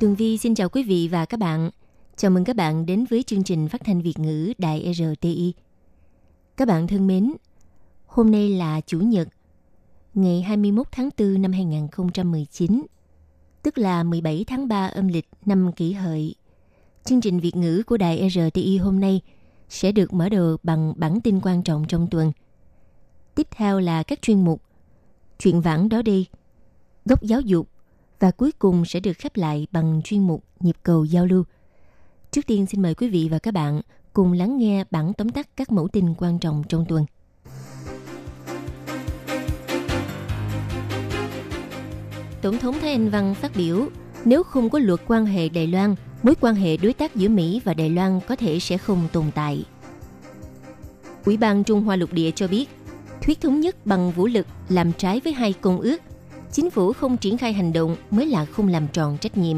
Tường Vi xin chào quý vị và các bạn. Chào mừng các bạn đến với chương trình phát thanh Việt ngữ Đài RTI. Các bạn thân mến, hôm nay là Chủ nhật, ngày 21 tháng 4 năm 2019, tức là 17 tháng 3 âm lịch năm Kỷ Hợi. Chương trình Việt ngữ của Đài RTI hôm nay sẽ được mở đầu bằng bản tin quan trọng trong tuần. Tiếp theo là các chuyên mục Chuyện vãng đó đi, Góc giáo dục, và cuối cùng sẽ được khép lại bằng chuyên mục Nhịp cầu giao lưu. Trước tiên xin mời quý vị và các bạn cùng lắng nghe bản tóm tắt các mẫu tin quan trọng trong tuần. Tổng thống Thái Anh Văn phát biểu, nếu không có luật quan hệ Đài Loan, mối quan hệ đối tác giữa Mỹ và Đài Loan có thể sẽ không tồn tại. Ủy ban Trung Hoa lục địa cho biết, thuyết thống nhất bằng vũ lực làm trái với 2 công ước. Chính phủ không triển khai hành động mới là không làm tròn trách nhiệm.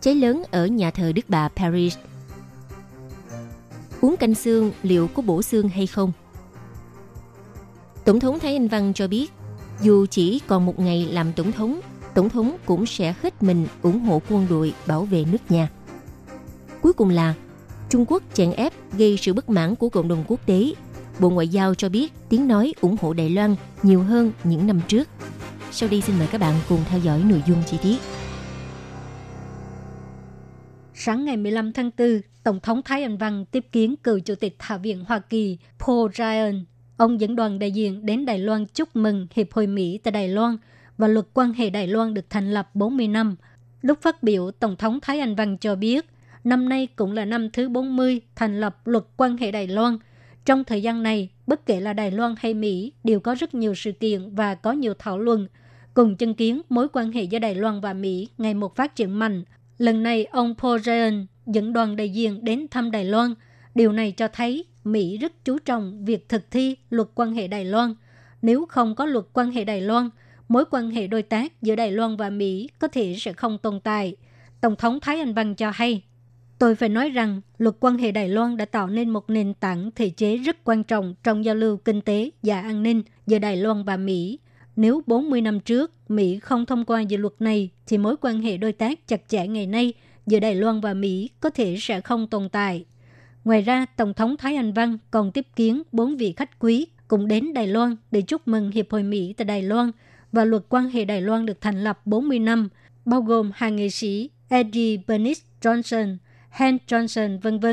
Cháy lớn ở nhà thờ Đức Bà Paris. Uống canh xương liệu có bổ xương hay không? Tổng thống Thái Anh Văn cho biết, dù chỉ còn một ngày làm tổng thống cũng sẽ hết mình ủng hộ quân đội bảo vệ nước nhà. Cuối cùng là Trung Quốc chèn ép gây sự bất mãn của cộng đồng quốc tế. Bộ Ngoại giao cho biết tiếng nói ủng hộ Đài Loan nhiều hơn những năm trước. Sau đây xin mời các bạn cùng theo dõi nội dung chi tiết. Sáng ngày 15 tháng 4, Tổng thống Thái Anh Văn tiếp kiến cựu Chủ tịch Hạ viện Hoa Kỳ Paul Ryan. Ông dẫn đoàn đại diện đến Đài Loan chúc mừng Hiệp hội Mỹ tại Đài Loan và luật quan hệ Đài Loan được thành lập 40 năm. Lúc phát biểu, Tổng thống Thái Anh Văn cho biết năm nay cũng là năm thứ 40 thành lập luật quan hệ Đài Loan. Trong thời gian này, bất kể là Đài Loan hay Mỹ đều có rất nhiều sự kiện và có nhiều thảo luận, cùng chứng kiến mối quan hệ giữa Đài Loan và Mỹ ngày một phát triển mạnh. Lần này, ông Paul Ryan dẫn đoàn đại diện đến thăm Đài Loan. Điều này cho thấy Mỹ rất chú trọng việc thực thi luật quan hệ Đài Loan. Nếu không có luật quan hệ Đài Loan, mối quan hệ đối tác giữa Đài Loan và Mỹ có thể sẽ không tồn tại. Tổng thống Thái Anh Văn cho hay, tôi phải nói rằng, luật quan hệ Đài Loan đã tạo nên một nền tảng thể chế rất quan trọng trong giao lưu kinh tế và an ninh giữa Đài Loan và Mỹ. Nếu 40 năm trước, Mỹ không thông qua dự luật này, thì mối quan hệ đối tác chặt chẽ ngày nay giữa Đài Loan và Mỹ có thể sẽ không tồn tại. Ngoài ra, Tổng thống Thái Anh Văn còn tiếp kiến 4 vị khách quý cùng đến Đài Loan để chúc mừng Hiệp hội Mỹ tại Đài Loan và luật quan hệ Đài Loan được thành lập 40 năm, bao gồm hai nghệ sĩ Eddie Bernice Johnson, Hans Johnson, v.v.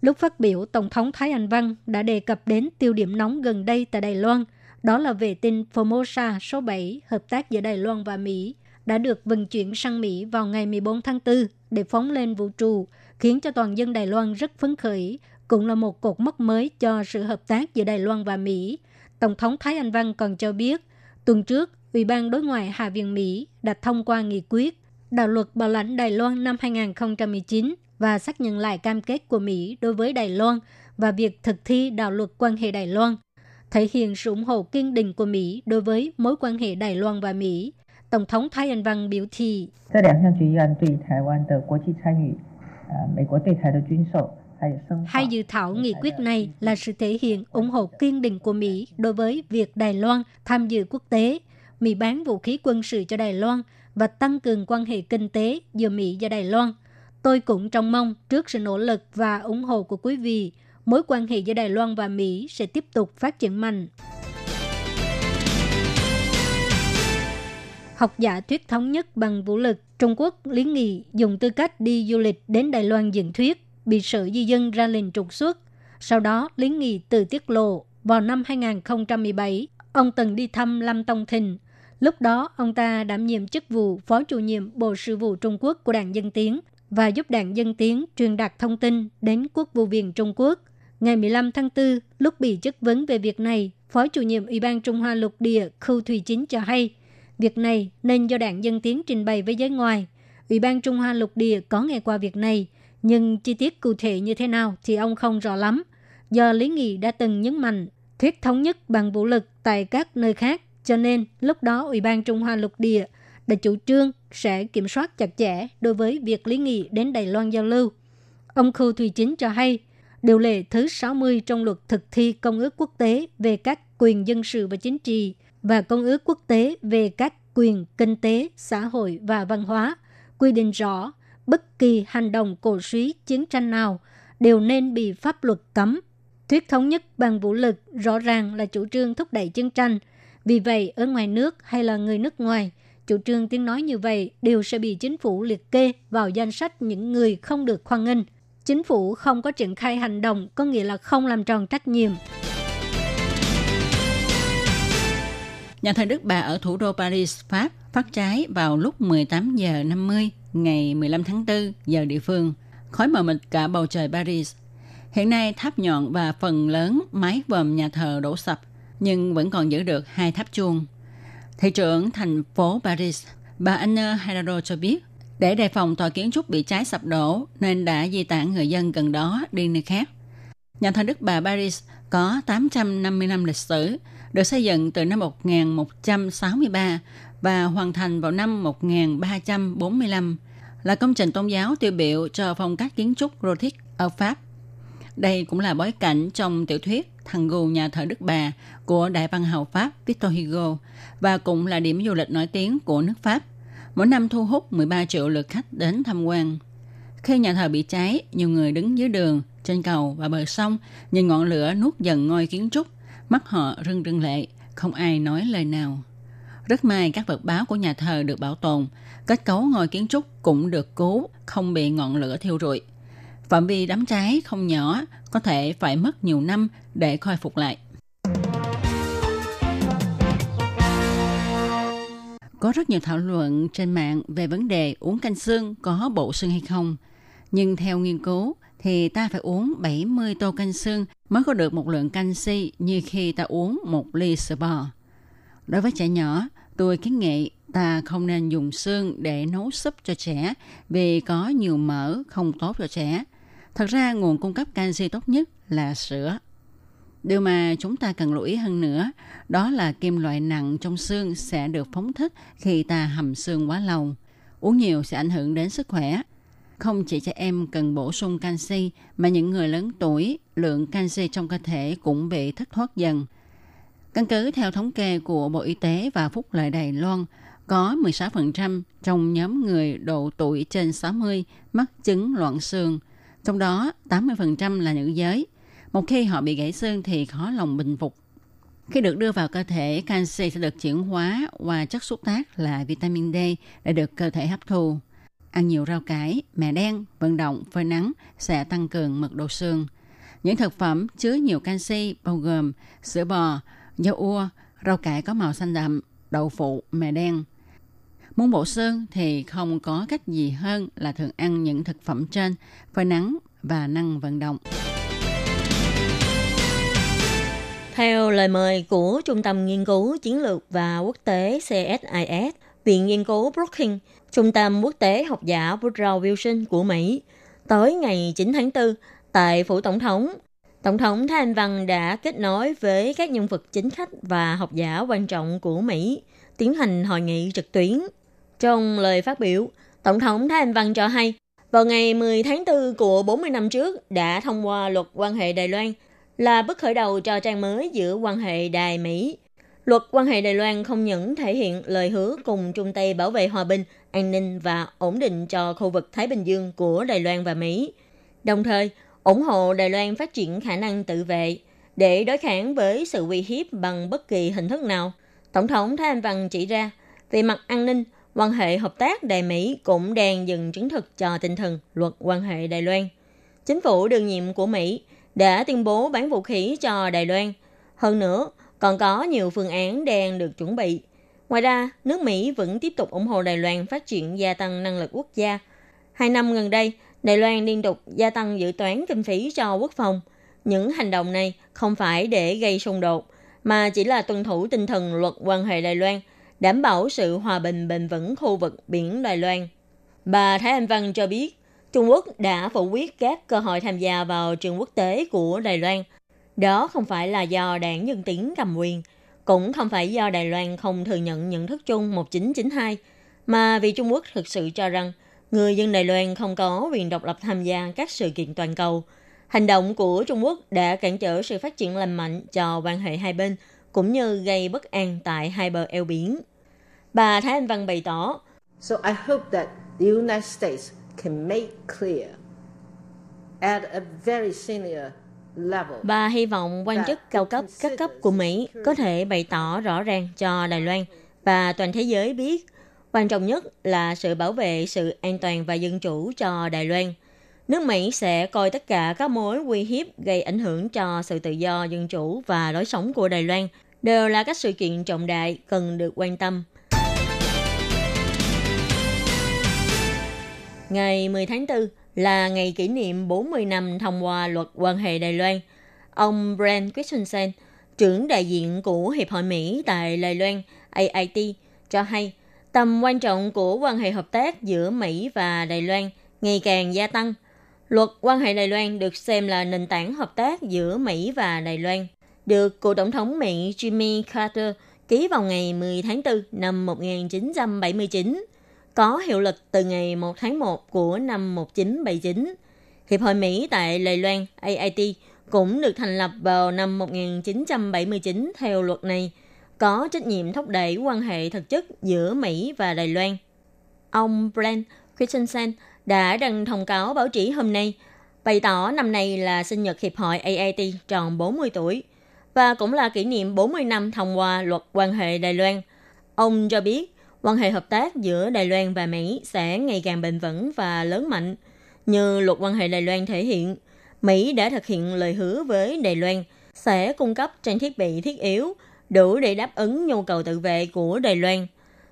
Lúc phát biểu, Tổng thống Thái Anh Văn đã đề cập đến tiêu điểm nóng gần đây tại Đài Loan, đó là vệ tinh Formosa số 7, hợp tác giữa Đài Loan và Mỹ, đã được vận chuyển sang Mỹ vào ngày 14 tháng 4 để phóng lên vũ trụ, khiến cho toàn dân Đài Loan rất phấn khởi, cũng là một cột mốc mới cho sự hợp tác giữa Đài Loan và Mỹ. Tổng thống Thái Anh Văn còn cho biết, tuần trước, Ủy ban Đối ngoại Hạ viện Mỹ đã thông qua nghị quyết đạo luật bảo lãnh Đài Loan năm 2019, và xác nhận lại cam kết của Mỹ đối với Đài Loan và việc thực thi đạo luật quan hệ Đài Loan, thể hiện sự ủng hộ kiên định của Mỹ đối với mối quan hệ Đài Loan và Mỹ. Tổng thống Thái Anh Văn biểu thị, hai dự thảo nghị quyết này là sự thể hiện ủng hộ kiên định của Mỹ đối với việc Đài Loan tham dự quốc tế, Mỹ bán vũ khí quân sự cho Đài Loan và tăng cường quan hệ kinh tế giữa Mỹ và Đài Loan. Tôi cũng trông mong trước sự nỗ lực và ủng hộ của quý vị, mối quan hệ giữa Đài Loan và Mỹ sẽ tiếp tục phát triển mạnh. Học giả thuyết thống nhất bằng vũ lực, Trung Quốc kiến nghị dùng tư cách đi du lịch đến Đài Loan diễn thuyết, bị Sở Di dân ra lệnh trục xuất. Sau đó, kiến nghị tự tiết lộ, vào năm 2017, ông từng đi thăm Lâm Tông Thình. Lúc đó, ông ta đảm nhiệm chức vụ Phó Chủ nhiệm Bộ Sự vụ Trung Quốc của Đảng Dân Tiến và giúp Đảng Dân Tiến truyền đạt thông tin đến Quốc vụ viện Trung Quốc. Ngày 15 tháng 4, lúc bị chất vấn về việc này, Phó Chủ nhiệm Ủy ban Trung Hoa Lục Địa Khâu Thủy Chính cho hay, Việc này nên do Đảng Dân Tiến trình bày với giới ngoài. Ủy ban Trung Hoa lục địa có nghe qua việc này, nhưng chi tiết cụ thể như thế nào thì ông không rõ lắm. Do Lý Nghị đã từng nhấn mạnh thuyết thống nhất bằng vũ lực tại các nơi khác, cho nên lúc đó Ủy ban Trung Hoa lục địa đã chủ trương sẽ kiểm soát chặt chẽ đối với việc Lý Nghị đến Đài Loan giao lưu. Ông Khâu Thủy Chính cho hay, điều lệ thứ 60 trong luật thực thi Công ước Quốc tế về các quyền dân sự và chính trị và Công ước Quốc tế về các quyền kinh tế, xã hội và văn hóa quy định rõ bất kỳ hành động cổ suý chiến tranh nào đều nên bị pháp luật cấm. Thuyết thống nhất bằng vũ lực rõ ràng là chủ trương thúc đẩy chiến tranh. Vì vậy, ở ngoài nước hay là người nước ngoài, chủ trương tiếng nói như vậy đều sẽ bị chính phủ liệt kê vào danh sách những người không được hoan nghênh. Chính phủ không có triển khai hành động có nghĩa là không làm tròn trách nhiệm. Nhà thờ Đức Bà ở thủ đô Paris, Pháp phát cháy vào lúc 18 giờ 50 ngày 15 tháng 4 giờ địa phương, khói mờ mịt cả bầu trời Paris. Hiện nay tháp nhọn và phần lớn mái vòm nhà thờ đổ sập, nhưng vẫn còn giữ được hai tháp chuông. Thị trưởng thành phố Paris, bà Anne Hidalgo cho biết, để đề phòng tòa kiến trúc bị cháy sập đổ nên đã di tản người dân gần đó đi nơi khác. Nhà thờ Đức Bà Paris có 850 năm lịch sử, được xây dựng từ năm 1163 và hoàn thành vào năm 1345, là công trình tôn giáo tiêu biểu cho phong cách kiến trúc Gothic ở Pháp. Đây cũng là bối cảnh trong tiểu thuyết Thằng Gù Nhà thờ Đức Bà của đại văn hào Pháp Victor Hugo và cũng là điểm du lịch nổi tiếng của nước Pháp. Mỗi năm thu hút 13 triệu lượt khách đến tham quan. Khi nhà thờ bị cháy, nhiều người đứng dưới đường, trên cầu và bờ sông, nhìn ngọn lửa nuốt dần ngôi kiến trúc, mắt họ rưng rưng lệ, không ai nói lời nào. Rất may các vật báo của nhà thờ được bảo tồn, kết cấu ngôi kiến trúc cũng được cứu, không bị ngọn lửa thiêu rụi. Phạm vi đám cháy không nhỏ, có thể phải mất nhiều năm để khôi phục lại. Có rất nhiều thảo luận trên mạng về vấn đề uống canh xương có bổ xương hay không. Nhưng theo nghiên cứu thì ta phải uống 70 tô canh xương mới có được một lượng canxi như khi ta uống 1 ly sữa bò. Đối với trẻ nhỏ, tôi kiến nghị ta không nên dùng xương để nấu súp cho trẻ vì có nhiều mỡ không tốt cho trẻ. Thật ra nguồn cung cấp canxi tốt nhất là sữa. Điều mà chúng ta cần lưu ý hơn nữa, đó là kim loại nặng trong xương sẽ được phóng thích khi ta hầm xương quá lâu. Uống nhiều sẽ ảnh hưởng đến sức khỏe. Không chỉ trẻ em cần bổ sung canxi, mà những người lớn tuổi, lượng canxi trong cơ thể cũng bị thất thoát dần. Căn cứ theo thống kê của Bộ Y tế và Phúc lợi Đài Loan, có 16% trong nhóm người độ tuổi trên 60 mắc chứng loãng xương, trong đó 80% là nữ giới. Một khi họ bị gãy xương thì khó lòng bình phục. Khi được đưa vào cơ thể, canxi sẽ được chuyển hóa qua chất xúc tác là vitamin D để được cơ thể hấp thu. Ăn nhiều rau cải, mè đen, vận động, phơi nắng sẽ tăng cường mật độ xương. Những thực phẩm chứa nhiều canxi bao gồm sữa bò, dâu ua, rau cải có màu xanh đậm, đậu phụ, mè đen. Muốn bổ xương thì không có cách gì hơn là thường ăn những thực phẩm trên, phơi nắng và năng vận động. Theo lời mời của Trung tâm Nghiên cứu Chiến lược và Quốc tế CSIS, Viện Nghiên cứu Brookings, Trung tâm Quốc tế Học giả Woodrow Wilson của Mỹ, tới ngày 9 tháng 4, tại Phủ Tổng thống Thái Anh Văn đã kết nối với các nhân vật chính khách và học giả quan trọng của Mỹ, tiến hành hội nghị trực tuyến. Trong lời phát biểu, Tổng thống Thái Anh Văn cho hay, vào ngày 10 tháng 4 của 40 năm trước đã thông qua luật quan hệ Đài Loan, là bước khởi đầu cho trang mới giữa quan hệ Đài-Mỹ. Luật quan hệ Đài Loan không những thể hiện lời hứa cùng chung tay bảo vệ hòa bình, an ninh và ổn định cho khu vực Thái Bình Dương của Đài Loan và Mỹ, đồng thời ủng hộ Đài Loan phát triển khả năng tự vệ để đối kháng với sự uy hiếp bằng bất kỳ hình thức nào. Tổng thống Thái Anh Văn chỉ ra, về mặt an ninh, quan hệ hợp tác Đài-Mỹ cũng đang dần chứng thực cho tinh thần luật quan hệ Đài Loan. Chính phủ đương nhiệm của Mỹ đã tuyên bố bán vũ khí cho Đài Loan. Hơn nữa, còn có nhiều phương án đang được chuẩn bị. Ngoài ra, nước Mỹ vẫn tiếp tục ủng hộ Đài Loan phát triển gia tăng năng lực quốc gia. 2 năm gần đây, Đài Loan liên tục gia tăng dự toán kinh phí cho quốc phòng. Những hành động này không phải để gây xung đột, mà chỉ là tuân thủ tinh thần luật quan hệ Đài Loan, đảm bảo sự hòa bình bền vững khu vực biển Đài Loan. Bà Thái Anh Văn cho biết, Trung Quốc đã phủ quyết các cơ hội tham gia vào trường quốc tế của Đài Loan. Đó không phải là do đảng Dân Tiến cầm quyền, cũng không phải do Đài Loan không thừa nhận nhận thức chung 1992, mà vì Trung Quốc thực sự cho rằng người dân Đài Loan không có quyền độc lập tham gia các sự kiện toàn cầu. Hành động của Trung Quốc đã cản trở sự phát triển lành mạnh cho quan hệ hai bên, cũng như gây bất an tại hai bờ eo biển. Bà Thái Anh Văn bày tỏ, So I hope that the United States can make clear at a very senior level. Bà hy vọng quan chức cao cấp các cấp của Mỹ có thể bày tỏ rõ ràng cho Đài Loan và toàn thế giới biết quan trọng nhất là sự bảo vệ sự an toàn và dân chủ cho Đài Loan. Nước Mỹ sẽ coi tất cả các mối uy hiếp gây ảnh hưởng cho sự tự do, dân chủ và lối sống của Đài Loan đều là các sự kiện trọng đại cần được quan tâm. Ngày 10 tháng 4 là ngày kỷ niệm 40 năm thông qua luật quan hệ Đài Loan. Ông Brent Christensen, trưởng đại diện của Hiệp hội Mỹ tại Đài Loan AIT, cho hay tầm quan trọng của quan hệ hợp tác giữa Mỹ và Đài Loan ngày càng gia tăng. Luật quan hệ Đài Loan được xem là nền tảng hợp tác giữa Mỹ và Đài Loan, được cựu Tổng thống Mỹ Jimmy Carter ký vào ngày 10 tháng 4 năm 1979, có hiệu lực từ ngày 1 tháng 1 của năm 1979. Hiệp hội Mỹ tại Đài Loan AIT cũng được thành lập vào năm 1979 theo luật này, có trách nhiệm thúc đẩy quan hệ thực chất giữa Mỹ và Đài Loan. Ông Brent Christensen đã đăng thông cáo báo chí hôm nay, bày tỏ năm nay là sinh nhật Hiệp hội AIT tròn 40 tuổi và cũng là kỷ niệm 40 năm thông qua luật quan hệ Đài Loan. Ông cho biết, quan hệ hợp tác giữa Đài Loan và Mỹ sẽ ngày càng bền vững và lớn mạnh. Như luật quan hệ Đài Loan thể hiện, Mỹ đã thực hiện lời hứa với Đài Loan sẽ cung cấp trang thiết bị thiết yếu đủ để đáp ứng nhu cầu tự vệ của Đài Loan.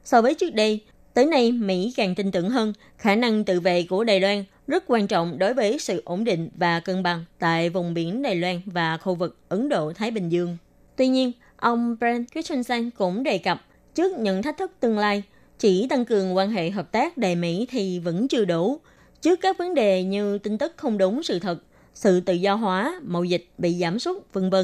So với trước đây, tới nay Mỹ càng tin tưởng hơn khả năng tự vệ của Đài Loan rất quan trọng đối với sự ổn định và cân bằng tại vùng biển Đài Loan và khu vực Ấn Độ-Thái Bình Dương. Tuy nhiên, ông Brent Christensen cũng đề cập trước những thách thức tương lai, chỉ tăng cường quan hệ hợp tác Đài Mỹ thì vẫn chưa đủ. Trước các vấn đề như tin tức không đúng sự thật, sự tự do hóa, mậu dịch bị giảm sút, v.v.,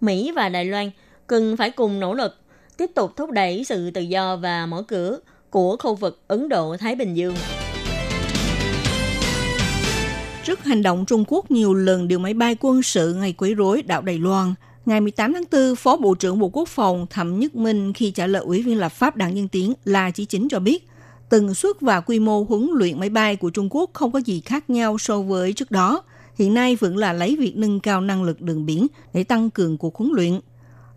Mỹ và Đài Loan cần phải cùng nỗ lực, tiếp tục thúc đẩy sự tự do và mở cửa của khu vực Ấn Độ-Thái Bình Dương. Trước hành động Trung Quốc nhiều lần điều máy bay quân sự ngày quấy rối đảo Đài Loan, ngày 18 tháng 4, Phó Bộ trưởng Bộ Quốc phòng Thẩm Nhất Minh khi trả lời Ủy viên lập pháp Đảng Dân Tiến là chỉ chính cho biết, tần suất và quy mô huấn luyện máy bay của Trung Quốc không có gì khác nhau so với trước đó. Hiện nay vẫn là lấy việc nâng cao năng lực đường biển để tăng cường cuộc huấn luyện.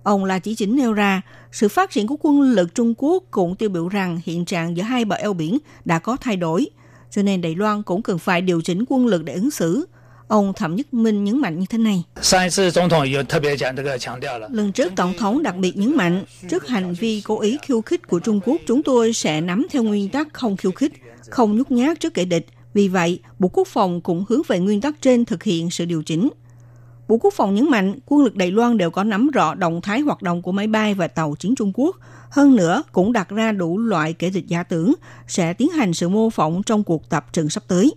Ông La Chí Chính nêu ra, sự phát triển của quân lực Trung Quốc cũng tiêu biểu rằng hiện trạng giữa hai bờ eo biển đã có thay đổi, cho nên Đài Loan cũng cần phải điều chỉnh quân lực để ứng xử. Ông Thẩm Nhất Minh nhấn mạnh như thế này. Lần trước Tổng thống đặc biệt nhấn mạnh, trước hành vi cố ý khiêu khích của Trung Quốc, chúng tôi sẽ nắm theo nguyên tắc không khiêu khích, không nhút nhát trước kẻ địch. Vì vậy, Bộ Quốc phòng cũng hướng về nguyên tắc trên thực hiện sự điều chỉnh. Bộ Quốc phòng nhấn mạnh, quân lực Đài Loan đều có nắm rõ động thái hoạt động của máy bay và tàu chiến Trung Quốc. Hơn nữa, cũng đặt ra đủ loại kẻ địch giả tưởng, sẽ tiến hành sự mô phỏng trong cuộc tập trận sắp tới.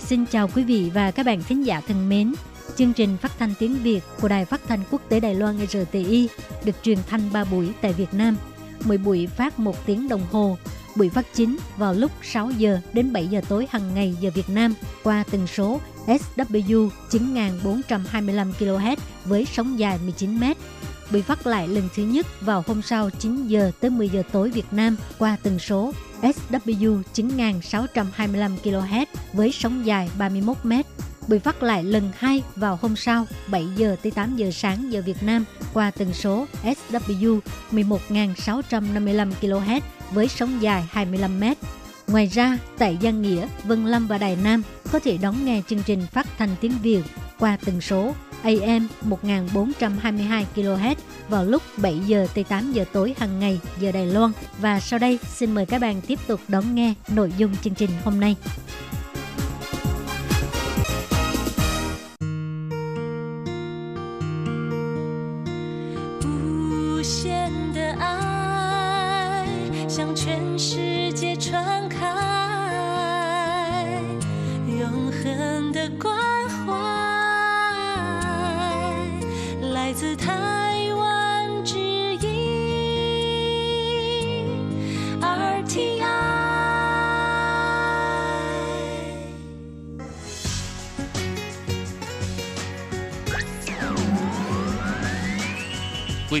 Xin chào quý vị và các bạn thính giả thân mến. Chương trình phát thanh tiếng Việt của Đài Phát thanh Quốc tế Đài Loan RTI được truyền thanh 3 buổi tại Việt Nam. Mỗi buổi phát 1 tiếng đồng hồ. Buổi phát chính vào lúc 6 giờ đến 7 giờ tối hàng ngày giờ Việt Nam qua tần số SW 9425 kHz với sóng dài 19 m. Buổi phát lại lần thứ nhất vào hôm sau 9 giờ tới 10 giờ tối Việt Nam qua tần số SW 9625 kHz với sóng dài 31 m. Buổi phát lại lần 2 vào hôm sau 7 giờ tới 8 giờ sáng giờ Việt Nam qua tần số SW 11655 kHz với sóng dài 25 m. Ngoài ra, tại Giang Nghĩa, Vân Lâm và Đài Nam có thể đón nghe chương trình phát thanh tiếng Việt qua tần số AM 1422 kHz vào lúc 7 giờ tới 8 giờ tối hàng ngày giờ Đài Loan. Và sau đây xin mời các bạn tiếp tục đón nghe nội dung chương trình hôm nay. 向全世界传开，永恒的关怀，来自台湾之音 RTI。Quý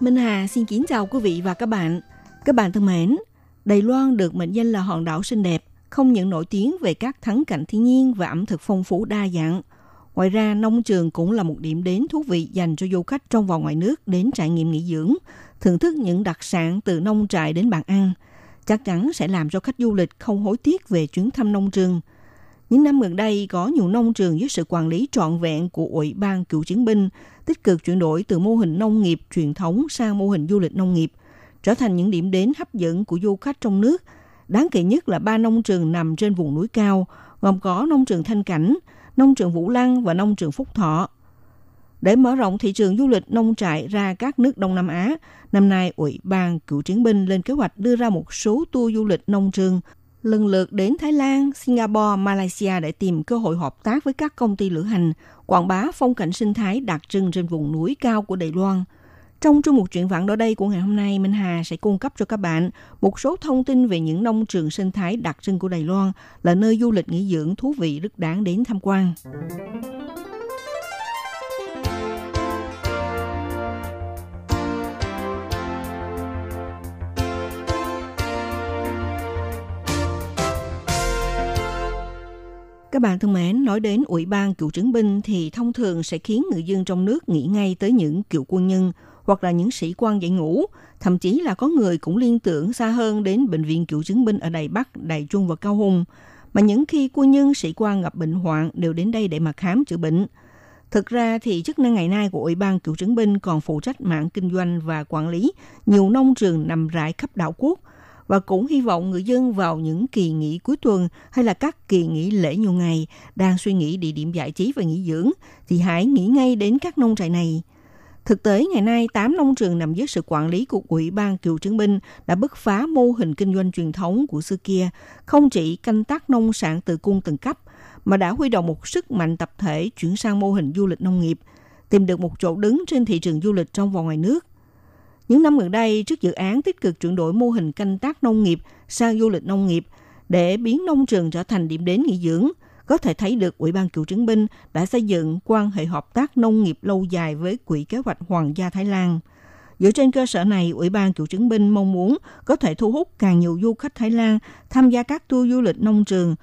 Minh Hà xin kính chào quý vị và các bạn. Các bạn thân mến, Đài Loan được mệnh danh là hòn đảo xinh đẹp, không những nổi tiếng về các thắng cảnh thiên nhiên và ẩm thực phong phú đa dạng. Ngoài ra, nông trường cũng là một điểm đến thú vị dành cho du khách trong và ngoài nước đến trải nghiệm nghỉ dưỡng, thưởng thức những đặc sản từ nông trại đến bàn ăn. Chắc chắn sẽ làm cho khách du lịch không hối tiếc về chuyến thăm nông trường. Những năm gần đây, có nhiều nông trường dưới sự quản lý trọn vẹn của Ủy ban Cựu chiến binh tích cực chuyển đổi từ mô hình nông nghiệp truyền thống sang mô hình du lịch nông nghiệp, trở thành những điểm đến hấp dẫn của du khách trong nước. Đáng kể nhất là 3 nông trường nằm trên vùng núi cao, gồm có nông trường Thanh Cảnh, nông trường Vũ Lăng và nông trường Phúc Thọ. Để mở rộng thị trường du lịch nông trại ra các nước Đông Nam Á, năm nay Ủy ban Cựu chiến binh lên kế hoạch đưa ra một số tour du lịch nông trường lần lượt đến Thái Lan, Singapore, Malaysia để tìm cơ hội hợp tác với các công ty lữ hành, quảng bá phong cảnh sinh thái đặc trưng trên vùng núi cao của Đài Loan. Trong chuyên mục Chuyện vãng đó đây của ngày hôm nay, Minh Hà sẽ cung cấp cho các bạn một số thông tin về những nông trường sinh thái đặc trưng của Đài Loan là nơi du lịch nghỉ dưỡng thú vị rất đáng đến tham quan. Các bạn thân mến, nói đến Ủy ban Cựu chiến binh thì thông thường sẽ khiến người dân trong nước nghĩ ngay tới những cựu quân nhân hoặc là những sĩ quan dạy ngũ, thậm chí là có người cũng liên tưởng xa hơn đến bệnh viện cựu chiến binh ở Đài Bắc, Đài Trung và Cao Hùng, mà những khi quân nhân, sĩ quan gặp bệnh hoạn đều đến đây để mà khám chữa bệnh. Thực ra thì chức năng ngày nay của Ủy ban Cựu chiến binh còn phụ trách mạng kinh doanh và quản lý nhiều nông trường nằm rải khắp đảo quốc, và cũng hy vọng người dân vào những kỳ nghỉ cuối tuần hay là các kỳ nghỉ lễ nhiều ngày đang suy nghĩ địa điểm giải trí và nghỉ dưỡng thì hãy nghĩ ngay đến các nông trại này. Thực tế, ngày nay, 8 nông trường nằm dưới sự quản lý của Ủy ban Cựu chiến binh đã bứt phá mô hình kinh doanh truyền thống của xưa kia, không chỉ canh tác nông sản từ cung từng cấp, mà đã huy động một sức mạnh tập thể chuyển sang mô hình du lịch nông nghiệp, tìm được một chỗ đứng trên thị trường du lịch trong và ngoài nước. Những năm gần đây, trước dự án tích cực chuyển đổi mô hình canh tác nông nghiệp sang du lịch nông nghiệp để biến nông trường trở thành điểm đến nghỉ dưỡng, có thể thấy được Ủy ban Cựu chiến binh đã xây dựng quan hệ hợp tác nông nghiệp lâu dài với Quỹ kế hoạch Hoàng gia Thái Lan. Dựa trên cơ sở này, Ủy ban Cựu chiến binh mong muốn có thể thu hút càng nhiều du khách Thái Lan tham gia các tour du lịch nông trường.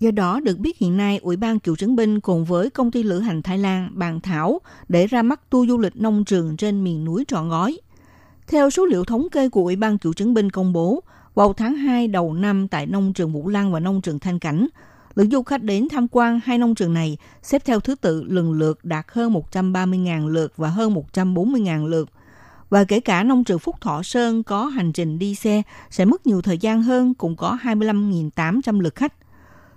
Do đó, được biết hiện nay, Ủy ban Cựu chiến binh cùng với công ty lữ hành Thái Lan bàn thảo để ra mắt tour du lịch nông trường trên miền núi trọn gói. Theo số liệu thống kê của Ủy ban Cựu chiến binh công bố, vào tháng 2 đầu năm tại nông trường Vũ Lăng và nông trường Thanh Cảnh, lượng du khách đến tham quan hai nông trường này xếp theo thứ tự lần lượt đạt hơn 130.000 lượt và hơn 140.000 lượt. Và kể cả nông trường Phúc Thọ Sơn có hành trình đi xe sẽ mất nhiều thời gian hơn, cũng có 25.800 lượt khách,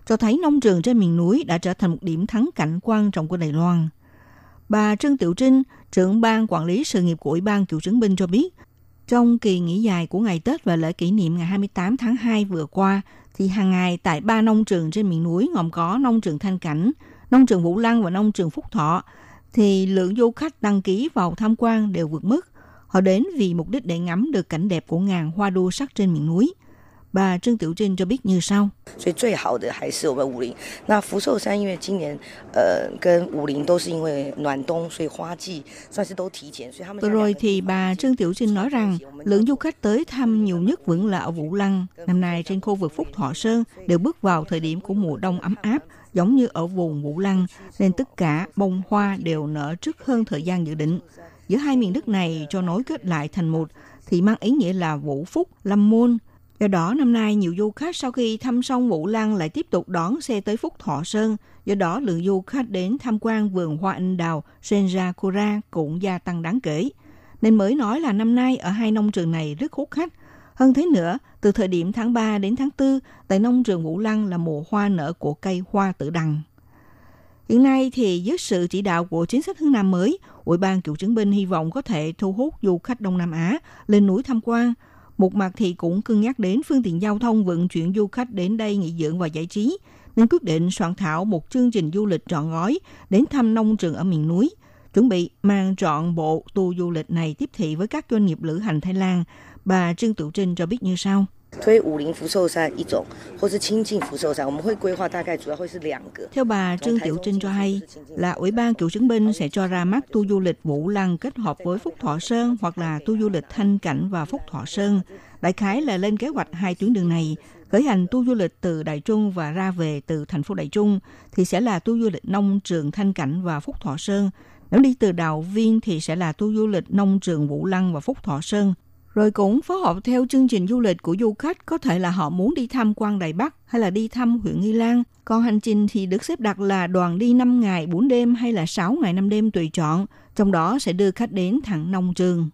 cho thấy nông trường trên miền núi đã trở thành một điểm thắng cảnh quan trọng của Đài Loan. Bà Trương Tiểu Trinh, trưởng ban quản lý sự nghiệp của Ủy ban Cựu chiến binh cho biết, trong kỳ nghỉ dài của ngày Tết và lễ kỷ niệm ngày 28 tháng 2 vừa qua, thì hàng ngày tại 3 nông trường trên miền núi gồm có nông trường Thanh Cảnh, nông trường Vũ Lăng và nông trường Phúc Thọ, thì lượng du khách đăng ký vào tham quan đều vượt mức. Họ đến vì mục đích để ngắm được cảnh đẹp của ngàn hoa đua sắc trên miền núi. Bà Trương Tiểu Trinh cho biết như sau. Vừa rồi thì bà Trương Tiểu Trinh nói rằng lượng du khách tới thăm nhiều nhất vẫn là ở Vũ Lăng. Năm nay trên khu vực Phúc Thọ Sơn đều bước vào thời điểm của mùa đông ấm áp, giống như ở vùng Vũ Lăng, nên tất cả bông hoa đều nở trước hơn thời gian dự định. Giữa hai miền đất này cho nối kết lại thành một thì mang ý nghĩa là Vũ Phúc, Lâm Môn. Do đó, năm nay nhiều du khách sau khi thăm xong Vũ Lăng lại tiếp tục đón xe tới Phúc Thọ Sơn. Do đó, lượng du khách đến tham quan vườn hoa anh đào Senzakura cũng gia tăng đáng kể. Nên mới nói là năm nay ở hai nông trường này rất hút khách. Hơn thế nữa, từ thời điểm tháng 3 đến tháng 4, tại nông trường Vũ Lăng là mùa hoa nở của cây hoa tử đằng. Hiện nay thì dưới sự chỉ đạo của chính sách hướng Nam mới, Ủy ban Cựu chiến binh hy vọng có thể thu hút du khách Đông Nam Á lên núi tham quan. Một mặt thì cũng cân nhắc đến phương tiện giao thông vận chuyển du khách đến đây nghỉ dưỡng và giải trí, nên quyết định soạn thảo một chương trình du lịch trọn gói đến thăm nông trường ở miền núi, chuẩn bị mang trọn bộ tour du lịch này tiếp thị với các doanh nghiệp lữ hành Thái Lan. Bà Trương Tiểu Trinh cho biết như sau. Theo bà Trương Tiểu Trinh cho hay, là Ủy ban Cựu chiến binh sẽ cho ra mắt tour du lịch Vũ Lăng kết hợp với Phúc Thọ Sơn hoặc là tour du lịch Thanh Cảnh và Phúc Thọ Sơn. Đại khái là lên kế hoạch hai tuyến đường này, khởi hành tour du lịch từ Đại Trung và ra về từ thành phố Đại Trung thì sẽ là tour du lịch nông trường Thanh Cảnh và Phúc Thọ Sơn. Nếu đi từ Đào Viên thì sẽ là tour du lịch nông trường Vũ Lăng và Phúc Thọ Sơn. Rồi cũng phối hợp theo chương trình du lịch của du khách, có thể là họ muốn đi thăm Quan Đài Bắc hay là đi thăm huyện Nghi Lan. Còn hành trình thì được xếp đặt là đoàn đi 5 ngày 4 đêm hay là 6 ngày 5 đêm tùy chọn, trong đó sẽ đưa khách đến thẳng nông trường.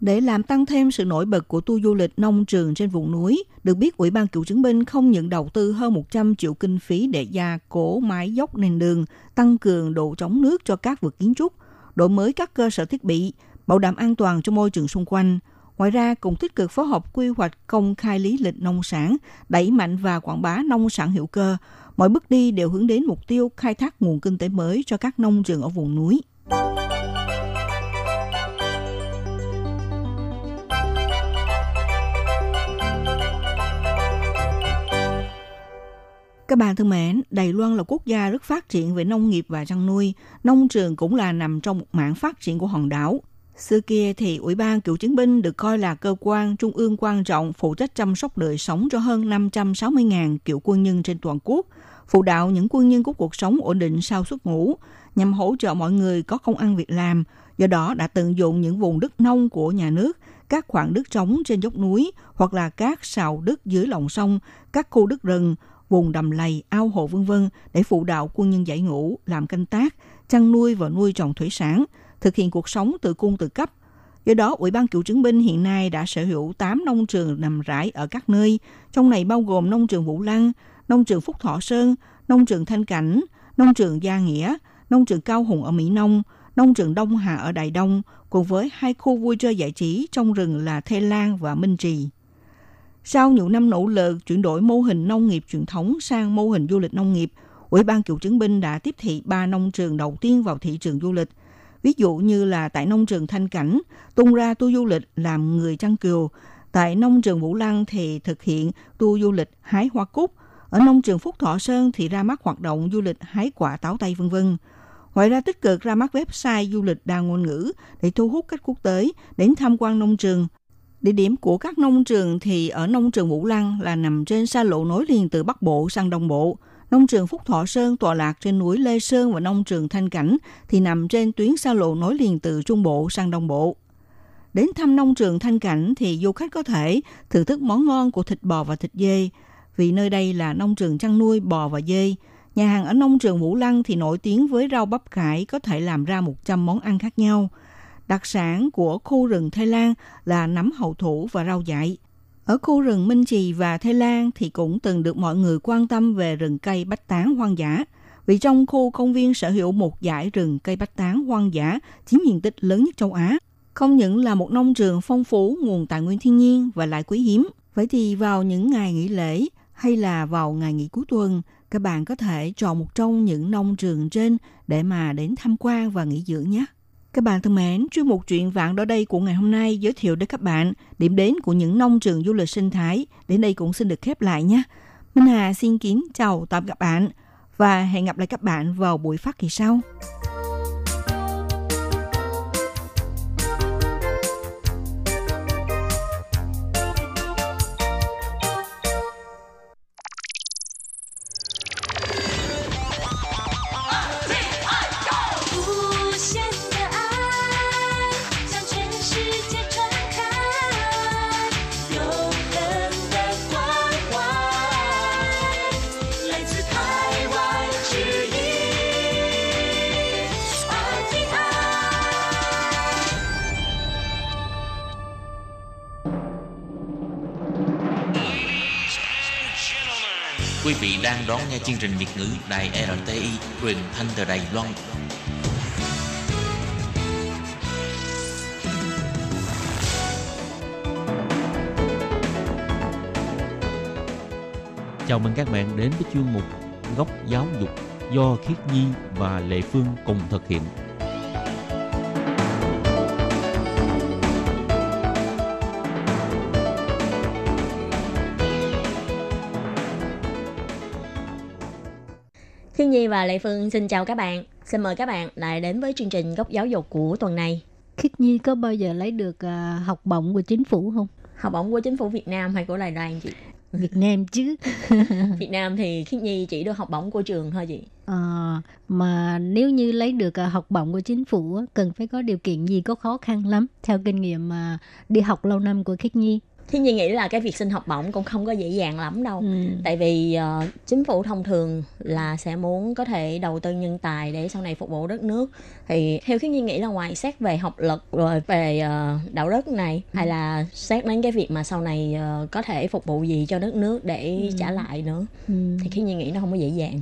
Để làm tăng thêm sự nổi bật của tour du lịch nông trường trên vùng núi, được biết Ủy ban Cựu chiến binh không những đầu tư hơn 100 triệu kinh phí để gia cố mái dốc nền đường, tăng cường độ chống nước cho các vật kiến trúc, đổi mới các cơ sở thiết bị, bảo đảm an toàn cho môi trường xung quanh. Ngoài ra, cũng tích cực phối hợp quy hoạch công khai lý lịch nông sản, đẩy mạnh và quảng bá nông sản hữu cơ. Mọi bước đi đều hướng đến mục tiêu khai thác nguồn kinh tế mới cho các nông trường ở vùng núi. Các bạn thân mến, Đài Loan là quốc gia rất phát triển về nông nghiệp và chăn nuôi. Nông trường cũng là nằm trong một mảng phát triển của hòn đảo. Xưa kia thì Ủy ban Cựu chiến binh được coi là cơ quan trung ương quan trọng phụ trách chăm sóc đời sống cho hơn 560.000 cựu quân nhân trên toàn quốc, phụ đạo những quân nhân có cuộc sống ổn định sau xuất ngũ, nhằm hỗ trợ mọi người có công ăn việc làm, do đó đã tận dụng những vùng đất nông của nhà nước, các khoảng đất trống trên dốc núi hoặc là các sào đất dưới lòng sông, các khu đất rừng, vùng đầm lầy, ao hồ v.v. để phụ đạo quân nhân giải ngũ, làm canh tác, chăn nuôi và nuôi trồng thủy sản, thực hiện cuộc sống tự cung tự cấp. Do đó, Ủy ban Cựu chiến binh hiện nay đã sở hữu 8 nông trường nằm rải ở các nơi, trong này bao gồm nông trường Vũ Lăng, nông trường Phúc Thọ Sơn, nông trường Thanh Cảnh, nông trường Gia Nghĩa, nông trường Cao Hùng ở Mỹ Nông, nông trường Đông Hà ở Đài Đông, cùng với hai khu vui chơi giải trí trong rừng là Thê Lan và Minh Trì. Sau nhiều năm nỗ lực chuyển đổi mô hình nông nghiệp truyền thống sang mô hình du lịch nông nghiệp, Ủy ban Cựu chiến binh đã tiếp thị 3 nông trường đầu tiên vào thị trường du lịch. Ví dụ như là tại nông trường Thanh Cảnh, tung ra tour du lịch làm người chăn cừu. Tại nông trường Vũ Lăng thì thực hiện tour du lịch hái hoa cúc. Ở nông trường Phúc Thọ Sơn thì ra mắt hoạt động du lịch hái quả táo tây v.v. Ngoài ra tích cực ra mắt website du lịch đa ngôn ngữ để thu hút khách quốc tế đến tham quan nông trường. Địa điểm của các nông trường thì ở nông trường Vũ Lăng là nằm trên xa lộ nối liền từ Bắc Bộ sang Đông Bộ. Nông trường Phúc Thọ Sơn tọa lạc trên núi Lê Sơn và nông trường Thanh Cảnh thì nằm trên tuyến xa lộ nối liền từ Trung Bộ sang Đông Bộ. Đến thăm nông trường Thanh Cảnh thì du khách có thể thưởng thức món ngon của thịt bò và thịt dê, vì nơi đây là nông trường chăn nuôi bò và dê. Nhà hàng ở nông trường Vũ Lăng thì nổi tiếng với rau bắp cải, có thể làm ra 100 món ăn khác nhau. Đặc sản của khu rừng Thái Lan là nấm hậu thủ và rau dại. Ở khu rừng Minh Trì và Thái Lan thì cũng từng được mọi người quan tâm về rừng cây bách tán hoang dã. Vì trong khu công viên sở hữu một dải rừng cây bách tán hoang dã chiếm diện tích lớn nhất châu Á. Không những là một nông trường phong phú nguồn tài nguyên thiên nhiên và lại quý hiếm. Vậy thì vào những ngày nghỉ lễ hay là vào ngày nghỉ cuối tuần, các bạn có thể chọn một trong những nông trường trên để mà đến tham quan và nghỉ dưỡng nhé. Các bạn thân mến, chuyên mục Chuyện vạn đó đây của ngày hôm nay giới thiệu đến các bạn điểm đến của những nông trường du lịch sinh thái. Đến đây cũng xin được khép lại nhé. Minh Hà xin kính chào tạm các bạn và hẹn gặp lại các bạn vào buổi phát kỳ sau. Quý vị đang đón nghe chương trình Việt ngữ Đài RTI truyền thanh từ Đài Loan. Chào mừng các bạn đến với chuyên mục Góc giáo dục do Khiết Nhi và Lệ Phương cùng thực hiện. Thiên Nhi và Lệ Phương xin chào các bạn. Xin mời các bạn lại đến với chương trình Góc giáo dục của tuần này. Khiết Nhi có bao giờ lấy được học bổng của chính phủ không? Học bổng của chính phủ Việt Nam hay của Đài Loan chị? Việt Nam chứ. Việt Nam thì Khiết Nhi chỉ được học bổng của trường thôi chị. Mà nếu như lấy được học bổng của chính phủ cần phải có điều kiện gì, có khó khăn lắm theo kinh nghiệm đi học lâu năm của Khiết Nhi? Thế nhưng nghĩ là cái việc xin học bổng cũng không có dễ dàng lắm đâu. Tại vì chính phủ thông thường là sẽ muốn có thể đầu tư nhân tài để sau này phục vụ đất nước. Thì theo Khiết Nhi nghĩ là ngoài xét về học lực, rồi về đạo đức này, hay là xét đến cái việc mà sau này có thể phục vụ gì cho đất nước để trả lại nữa, thì Khiết Nhi nghĩ nó không có dễ dàng.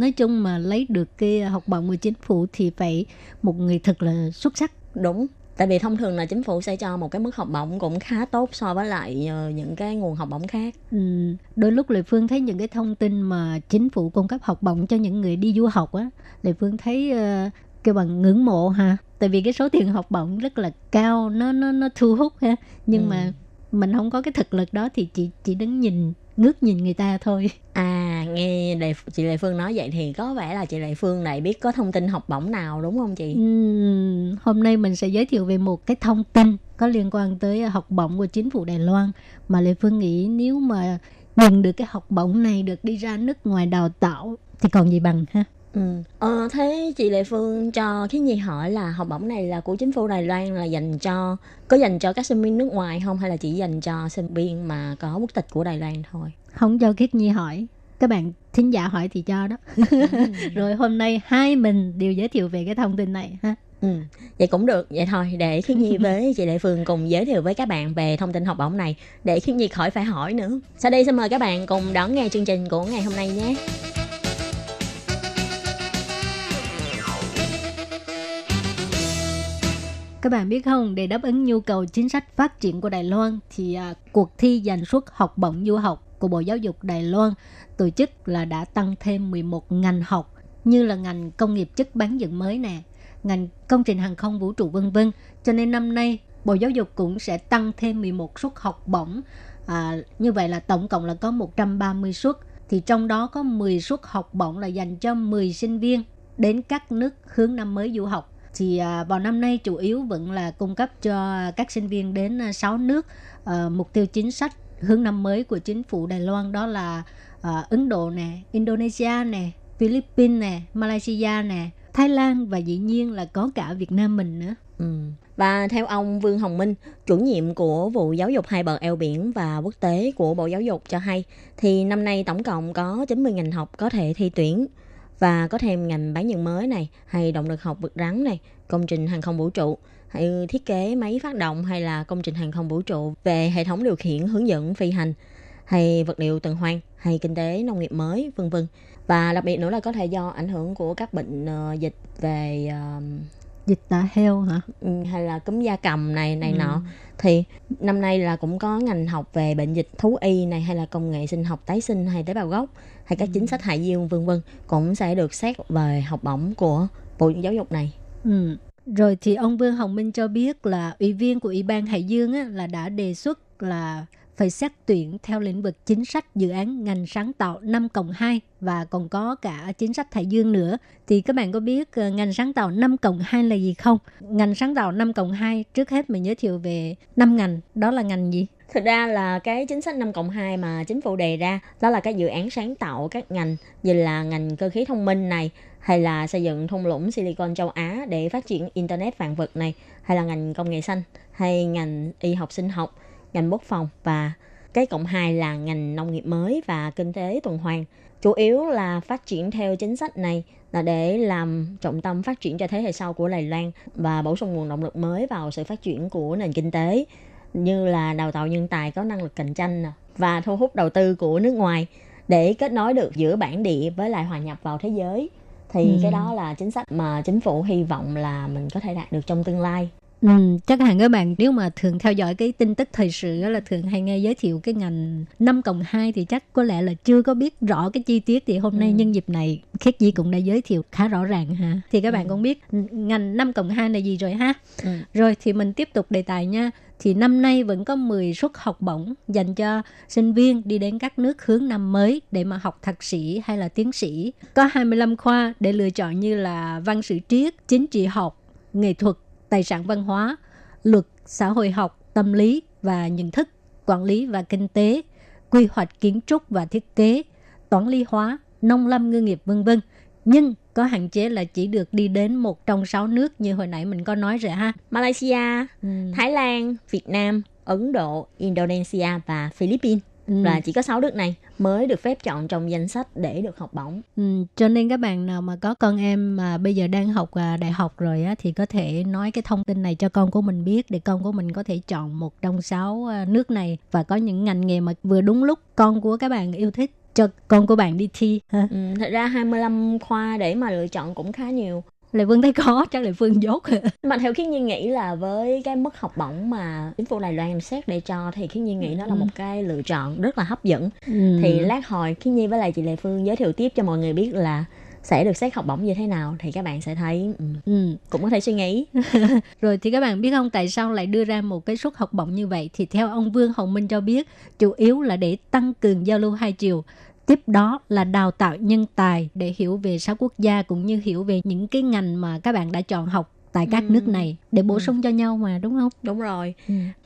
Nói chung mà lấy được cái học bổng của chính phủ thì phải một người thật là xuất sắc. Đúng. Tại vì thông thường là chính phủ sẽ cho một cái mức học bổng cũng khá tốt so với lại những cái nguồn học bổng khác. Đôi lúc Lệ Phương thấy những cái thông tin mà chính phủ cung cấp học bổng cho những người đi du học á, Lệ Phương thấy kêu bằng ngưỡng mộ ha. Tại vì cái số tiền học bổng rất là cao, nó thu hút ha. Nhưng mà mình không có cái thực lực đó thì chỉ đứng nhìn, ngước nhìn người ta thôi. À, nghe chị Lệ Phương nói vậy thì có vẻ là chị Lệ Phương này biết có thông tin học bổng nào đúng không chị? Hôm nay mình sẽ giới thiệu về một cái thông tin có liên quan tới học bổng của chính phủ Đài Loan, mà Lệ Phương nghĩ nếu mà nhận được cái học bổng này, được đi ra nước ngoài đào tạo thì còn gì bằng ha. Thế chị Lệ Phương cho Khiết Nhi hỏi là học bổng này là của chính phủ Đài Loan là dành cho các sinh viên nước ngoài không, hay là chỉ dành cho sinh viên mà có quốc tịch của Đài Loan thôi? Không cho Khiết Nhi hỏi, các bạn thính giả hỏi thì cho đó. Rồi hôm nay hai mình đều giới thiệu về cái thông tin này ha. Vậy cũng được, vậy thôi để Khiết Nhi với chị Lệ Phương cùng giới thiệu với các bạn về thông tin học bổng này để Khiết Nhi khỏi phải hỏi nữa. Sau đây xin mời các bạn cùng đón nghe chương trình của ngày hôm nay nhé. Các bạn biết không, để đáp ứng nhu cầu chính sách phát triển của Đài Loan thì cuộc thi giành suất học bổng du học của Bộ Giáo dục Đài Loan tổ chức là đã tăng thêm 11 ngành học như là ngành công nghiệp chất bán dẫn mới nè, ngành công trình hàng không vũ trụ v.v. Cho nên năm nay Bộ Giáo dục cũng sẽ tăng thêm 11 suất học bổng. Như vậy là tổng cộng là có 130 suất, thì trong đó có 10 suất học bổng là dành cho 10 sinh viên đến các nước hướng năm mới du học. Thì vào năm nay chủ yếu vẫn là cung cấp cho các sinh viên đến 6 nước. Mục tiêu chính sách hướng năm mới của chính phủ Đài Loan đó là Ấn Độ nè, Indonesia nè, Philippines nè, Malaysia nè, Thái Lan và dĩ nhiên là có cả Việt Nam mình nữa. Và theo ông Vương Hồng Minh, chủ nhiệm của vụ giáo dục hai bờ eo biển và quốc tế của Bộ Giáo dục cho hay, thì năm nay tổng cộng có 90 ngành học có thể thi tuyển. Và có thêm ngành bán dẫn mới này, hay động lực học vượt rắn này, công trình hàng không vũ trụ, hay thiết kế máy phát động hay là công trình hàng không vũ trụ về hệ thống điều khiển hướng dẫn phi hành, hay vật liệu tuần hoàn, hay kinh tế nông nghiệp mới, v.v. Và đặc biệt nữa là có thể do ảnh hưởng của các bệnh dịch về... dịch tả heo hả? Hay là cúm gia cầm này nọ. Thì năm nay là cũng có ngành học về bệnh dịch thú y này, hay là công nghệ sinh học tái sinh hay tế bào gốc, hay các chính sách hải dương v.v. cũng sẽ được xét về học bổng của Bộ Giáo dục này. Rồi thì ông Vương Hồng Minh cho biết là ủy viên của Ủy ban Hải Dương á, là đã đề xuất là phải xét tuyển theo lĩnh vực chính sách dự án ngành sáng tạo 5+2 và còn có cả chính sách Hải Dương nữa. Thì các bạn có biết ngành sáng tạo 5+2 là gì không? Ngành sáng tạo 5+2 trước hết mình giới thiệu về 5 ngành, đó là ngành gì? Thực ra là cái chính sách 5+2 mà chính phủ đề ra đó là các dự án sáng tạo các ngành như là ngành cơ khí thông minh này, hay là xây dựng thung lũng Silicon châu Á để phát triển Internet vạn vật này, hay là ngành công nghệ xanh, hay ngành y học sinh học, ngành quốc phòng và cái cộng 2 là ngành nông nghiệp mới và kinh tế tuần hoàn. Chủ yếu là phát triển theo chính sách này là để làm trọng tâm phát triển cho thế hệ sau của Đài Loan và bổ sung nguồn động lực mới vào sự phát triển của nền kinh tế, như là đào tạo nhân tài có năng lực cạnh tranh và thu hút đầu tư của nước ngoài để kết nối được giữa bản địa với lại hòa nhập vào thế giới. Thì cái đó là chính sách mà chính phủ hy vọng là mình có thể đạt được trong tương lai. Chắc hẳn các bạn nếu mà thường theo dõi cái tin tức thời sự là thường hay nghe giới thiệu cái ngành 5+2 thì chắc có lẽ là chưa có biết rõ cái chi tiết, thì hôm nay nhân dịp này Khiết Di cũng đã giới thiệu khá rõ ràng ha. Thì các bạn cũng biết ngành 5+2 là gì rồi ha. Rồi thì mình tiếp tục đề tài nha. Thì năm nay vẫn có 10 suất học bổng dành cho sinh viên đi đến các nước hướng Nam mới để mà học thạc sĩ hay là tiến sĩ. Có 25 khoa để lựa chọn như là văn sử triết, chính trị học, nghệ thuật, tài sản văn hóa, luật, xã hội học, tâm lý và nhận thức, quản lý và kinh tế, quy hoạch kiến trúc và thiết kế, toán lý hóa, nông lâm ngư nghiệp v.v. Nhưng có hạn chế là chỉ được đi đến một trong 6 nước như hồi nãy mình có nói rồi ha. Malaysia, Thái Lan, Việt Nam, Ấn Độ, Indonesia và Philippines. Và chỉ có 6 nước này mới được phép chọn trong danh sách để được học bổng. Cho nên các bạn nào mà có con em mà bây giờ đang học đại học rồi á, thì có thể nói cái thông tin này cho con của mình biết để con của mình có thể chọn một trong 6 nước này và có những ngành nghề mà vừa đúng lúc con của các bạn yêu thích cho con của bạn đi thi. Thật ra 25 khoa để mà lựa chọn cũng khá nhiều. Lệ Phương thấy khó, chắc Lệ Phương dốt. Mà theo Khiết Nhi nghĩ là với cái mức học bổng mà chính phủ Đài Loan xét để cho thì Khiết Nhi nghĩ nó là một cái lựa chọn rất là hấp dẫn. Thì lát hồi Khiết Nhi với lại chị Lệ Phương giới thiệu tiếp cho mọi người biết là sẽ được xét học bổng như thế nào thì các bạn sẽ thấy cũng có thể suy nghĩ. Rồi thì các bạn biết không, tại sao lại đưa ra một cái suất học bổng như vậy? Thì theo ông Vương Hồng Minh cho biết, chủ yếu là để tăng cường giao lưu hai chiều. Tiếp đó là đào tạo nhân tài để hiểu về 6 quốc gia cũng như hiểu về những cái ngành mà các bạn đã chọn học tại các nước này để bổ sung cho nhau mà, đúng không? Đúng rồi.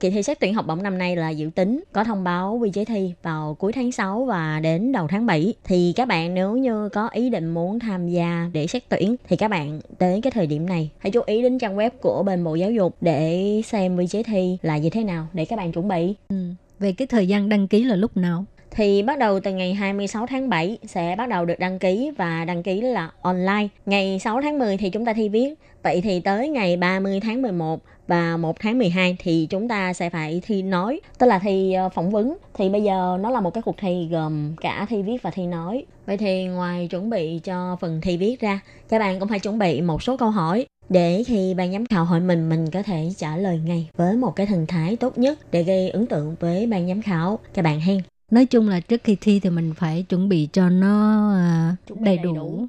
Kỳ thi xét tuyển học bổng năm nay là dự tính có thông báo quy chế thi vào cuối tháng 6 và đến đầu tháng 7. Thì các bạn nếu như có ý định muốn tham gia để xét tuyển thì các bạn tới cái thời điểm này hãy chú ý đến trang web của bên Bộ Giáo dục để xem quy chế thi là như thế nào để các bạn chuẩn bị. Về cái thời gian đăng ký là lúc nào? Thì bắt đầu từ ngày 26 tháng 7 sẽ bắt đầu được đăng ký và đăng ký là online. Ngày 6 tháng 10 thì chúng ta thi viết. Vậy thì tới ngày 30 tháng 11 và 1 tháng 12 thì chúng ta sẽ phải thi nói, tức là thi phỏng vấn. Thì bây giờ nó là một cái cuộc thi gồm cả thi viết và thi nói. Vậy thì ngoài chuẩn bị cho phần thi viết ra, các bạn cũng phải chuẩn bị một số câu hỏi để khi ban giám khảo hỏi mình có thể trả lời ngay với một cái thần thái tốt nhất để gây ấn tượng với ban giám khảo các bạn hen. Nói chung là trước khi thi thì mình phải chuẩn bị cho nó đầy đủ.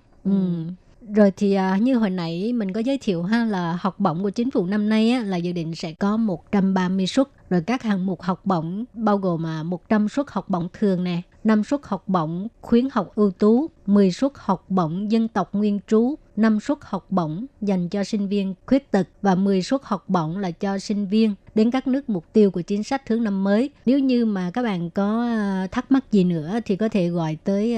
Rồi thì như hồi nãy mình có giới thiệu ha, là học bổng của chính phủ năm nay á, là dự định sẽ có 130 suất. Rồi các hạng mục học bổng bao gồm 100 suất học bổng thường nè, 5 suất học bổng khuyến học ưu tú, 10 suất học bổng dân tộc nguyên trú, 5 suất học bổng dành cho sinh viên khuyết tật và 10 suất học bổng là cho sinh viên đến các nước mục tiêu của chính sách hướng năm mới. Nếu như mà các bạn có thắc mắc gì nữa thì có thể gọi tới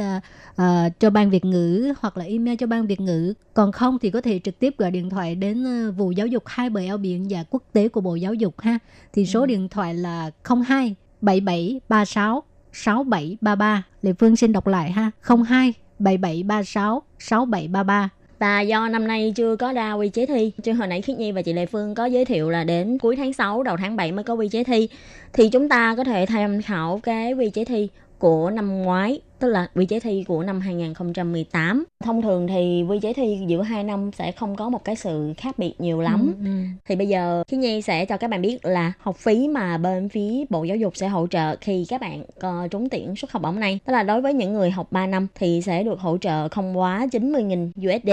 cho Ban Việt ngữ hoặc là email cho Ban Việt ngữ. Còn không thì có thể trực tiếp gọi điện thoại đến Vụ Giáo dục Hai Bờ Eo Biển và Quốc tế của Bộ Giáo dục ha. Thì số điện thoại là 02 7736 6733. Lê Phương xin đọc lại ha, 02 7736 6733. Và do năm nay chưa có ra quy chế thi, chứ hồi nãy Khiết Nhi và chị Lệ Phương có giới thiệu là đến cuối tháng 6, đầu tháng 7 mới có quy chế thi, thì chúng ta có thể tham khảo cái quy chế thi của năm ngoái tức là quy chế thi của năm 2018. Thông thường thì quy chế thi giữa hai năm sẽ không có một cái sự khác biệt nhiều lắm. Thì bây giờ Thúy Nhi sẽ cho các bạn biết là học phí mà bên phía Bộ Giáo dục sẽ hỗ trợ khi các bạn trúng tuyển suất học bổng này. Tức là đối với những người học 3 năm thì sẽ được hỗ trợ không quá 90.000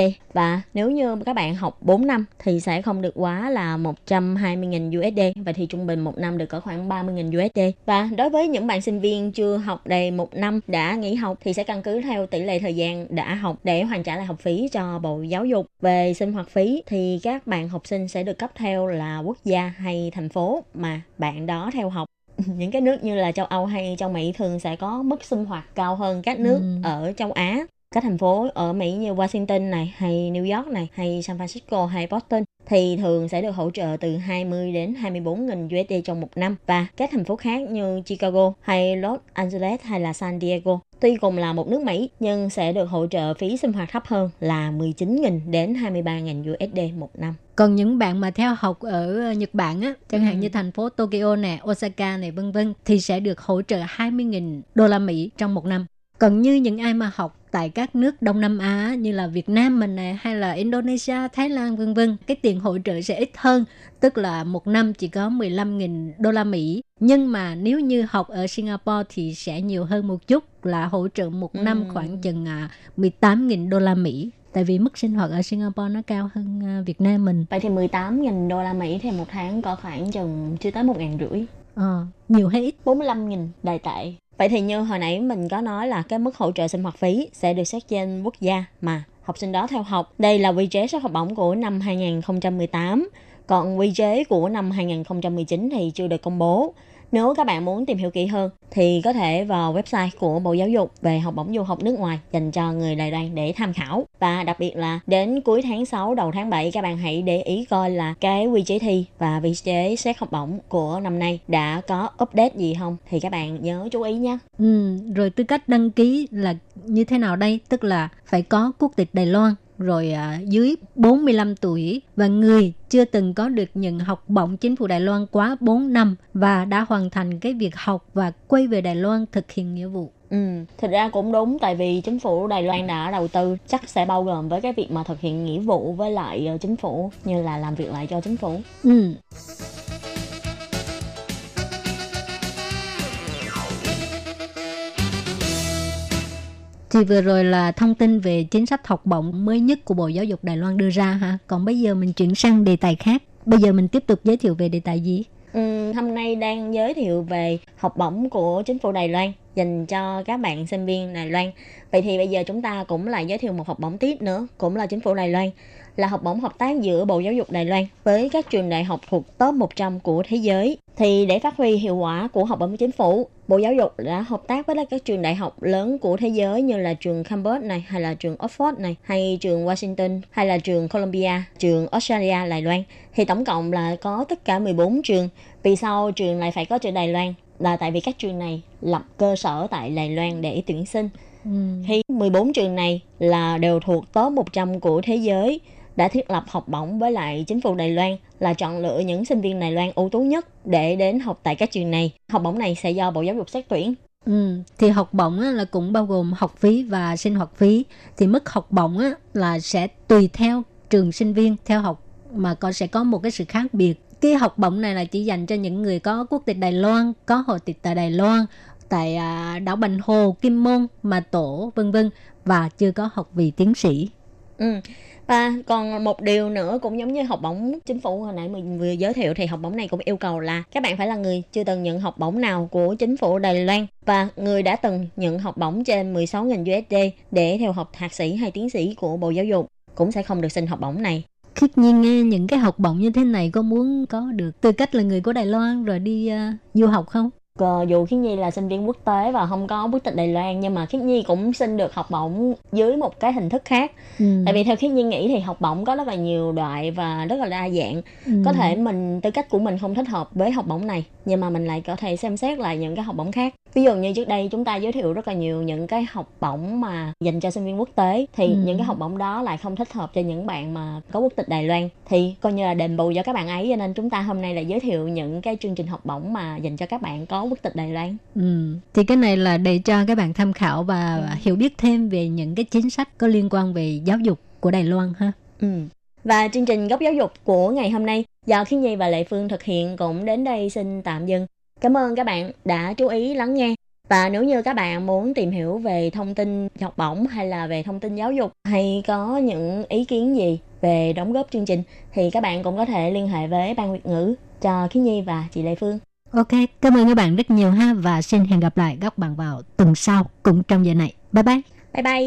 USD. Và nếu như các bạn học 4 năm thì sẽ không được quá là 120.000 USD. Và thì trung bình một năm được có khoảng 30.000 USD. Và đối với những bạn sinh viên chưa học đầy 1 năm đã nghỉ học thì sẽ căn cứ theo tỷ lệ thời gian đã học để hoàn trả lại học phí cho Bộ Giáo dục. Về sinh hoạt phí thì các bạn học sinh sẽ được cấp theo là quốc gia hay thành phố mà bạn đó theo học. Những cái nước như là châu Âu hay châu Mỹ thường sẽ có mức sinh hoạt cao hơn các nước ở châu Á. Các thành phố ở Mỹ như Washington này, hay New York này, hay San Francisco, hay Boston thì thường sẽ được hỗ trợ từ 20 đến 24.000 USD trong một năm. Và các thành phố khác như Chicago, hay Los Angeles, hay là San Diego tuy cùng là một nước Mỹ nhưng sẽ được hỗ trợ phí sinh hoạt thấp hơn là 19.000 đến 23.000 USD một năm. Còn những bạn mà theo học ở Nhật Bản á, chẳng hạn như thành phố Tokyo nè, Osaka này vân vân thì sẽ được hỗ trợ 20.000 đô la Mỹ trong một năm. Còn như những ai mà học tại các nước Đông Nam Á như là Việt Nam mình này, hay là Indonesia, Thái Lan vân vân, cái tiền hỗ trợ sẽ ít hơn, tức là một năm chỉ có 15.000 đô la Mỹ. Nhưng mà nếu như học ở Singapore thì sẽ nhiều hơn một chút, là hỗ trợ một năm khoảng chừng 18.000 đô la Mỹ. Tại vì mức sinh hoạt ở Singapore nó cao hơn Việt Nam mình. Vậy thì 18.000 đô la Mỹ thì một tháng có khoảng chừng chưa tới 1.500. Nhiều hay ít? 45.000 đại tệ. Vậy thì như hồi nãy mình có nói là cái mức hỗ trợ sinh hoạt phí sẽ được xét trên quốc gia mà học sinh đó theo học. Đây là quy chế suất học bổng của năm 2018. Còn quy chế của năm 2019 thì chưa được công bố. Nếu các bạn muốn tìm hiểu kỹ hơn thì có thể vào website của Bộ Giáo dục về học bổng du học nước ngoài dành cho người Đài Loan để tham khảo. Và đặc biệt là đến cuối tháng 6 đầu tháng 7 các bạn hãy để ý coi là cái quy chế thi và quy chế xét học bổng của năm nay đã có update gì không thì các bạn nhớ chú ý nhé. Rồi tư cách đăng ký là như thế nào đây? Tức là phải có quốc tịch Đài Loan, rồi dưới 45 tuổi và người chưa từng có được nhận học bổng chính phủ Đài Loan quá 4 năm và đã hoàn thành cái việc học và quay về Đài Loan thực hiện nghĩa vụ. Thực ra cũng đúng, tại vì chính phủ Đài Loan đã đầu tư chắc sẽ bao gồm với cái việc mà thực hiện nghĩa vụ với lại chính phủ như là làm việc lại cho chính phủ. Thì vừa rồi là thông tin về chính sách học bổng mới nhất của Bộ Giáo dục Đài Loan đưa ra ha. Còn bây giờ mình chuyển sang đề tài khác. Bây giờ mình tiếp tục giới thiệu về đề tài gì? Hôm nay đang giới thiệu về học bổng của chính phủ Đài Loan dành cho các bạn sinh viên Đài Loan. Vậy thì bây giờ chúng ta cũng lại giới thiệu một học bổng tiếp nữa, cũng là chính phủ Đài Loan, là học bổng hợp tác giữa Bộ Giáo dục Đài Loan với các trường đại học thuộc top 100 của thế giới. Thì để phát huy hiệu quả của học bổng của chính phủ, Bộ Giáo dục đã hợp tác với các trường đại học lớn của thế giới như là trường Cambridge này, hay là trường Oxford này, hay trường Washington, hay là trường Columbia, trường Australia, Đài Loan. Thì tổng cộng là có tất cả 14 trường. Vì sao trường lại phải có trường Đài Loan? Là tại vì các trường này lập cơ sở tại Đài Loan để tuyển sinh. Thì 14 trường này là đều thuộc top 100 của thế giới, đã thiết lập học bổng với lại chính phủ Đài Loan là chọn lựa những sinh viên Đài Loan ưu tú nhất để đến học tại các trường này. Học bổng này sẽ do Bộ Giáo dục xét tuyển. Thì học bổng là cũng bao gồm học phí và sinh hoạt phí. Thì mức học bổng là sẽ tùy theo trường sinh viên theo học mà còn sẽ có một cái sự khác biệt. Cái học bổng này là chỉ dành cho những người có quốc tịch Đài Loan, có hộ tịch tại Đài Loan, tại đảo Bành Hồ, Kim Môn, Mà Tổ, vân vân và chưa có học vị tiến sĩ. Và còn một điều nữa cũng giống như học bổng chính phủ hồi nãy mình vừa giới thiệu thì học bổng này cũng yêu cầu là các bạn phải là người chưa từng nhận học bổng nào của chính phủ Đài Loan và người đã từng nhận học bổng trên 16.000 USD để theo học thạc sĩ hay tiến sĩ của Bộ Giáo dục cũng sẽ không được xin học bổng này. Khiết Nhiên nghe những cái học bổng như thế này có muốn có được tư cách là người của Đài Loan rồi đi du học không? Dù Khiết Nhi là sinh viên quốc tế và không có quốc tịch Đài Loan nhưng mà Khiết Nhi cũng xin được học bổng dưới một cái hình thức khác. Tại vì theo Khiết Nhi nghĩ thì học bổng có rất là nhiều loại và rất là đa dạng. Có thể tư cách của mình không thích hợp với học bổng này nhưng mà mình lại có thể xem xét lại những cái học bổng khác. Ví dụ như trước đây chúng ta giới thiệu rất là nhiều những cái học bổng mà dành cho sinh viên quốc tế, thì những cái học bổng đó lại không thích hợp cho những bạn mà có quốc tịch Đài Loan, thì coi như là đền bù cho các bạn ấy. Cho nên chúng ta hôm nay là giới thiệu những cái chương trình học bổng mà dành cho các bạn có quốc tịch Đài Loan. Thì cái này là để cho các bạn tham khảo và hiểu biết thêm về những cái chính sách có liên quan về giáo dục của Đài Loan ha. Và chương trình Góc Giáo Dục của ngày hôm nay do Khiến Nhi và Lệ Phương thực hiện cũng đến đây xin tạm dừng. Cảm ơn các bạn đã chú ý lắng nghe. Và nếu như các bạn muốn tìm hiểu về thông tin học bổng hay là về thông tin giáo dục, hay có những ý kiến gì về đóng góp chương trình, thì các bạn cũng có thể liên hệ với Ban Việt ngữ. Chào Khiến Nhi và chị Lê Phương. Ok, cảm ơn các bạn rất nhiều ha. Và xin hẹn gặp lại các bạn vào tuần sau cũng trong giờ này. Bye bye. Bye bye.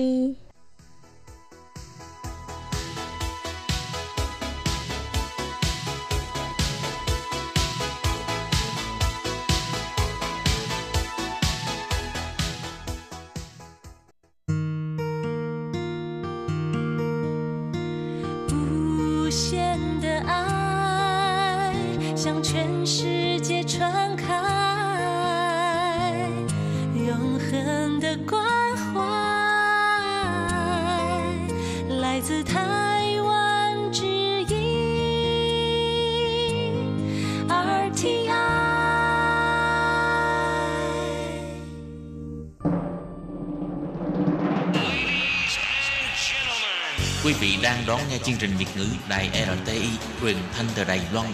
Quý vị đang đón nghe chương trình Việt ngữ Đài RTI, truyền thanh từ Đài Loan.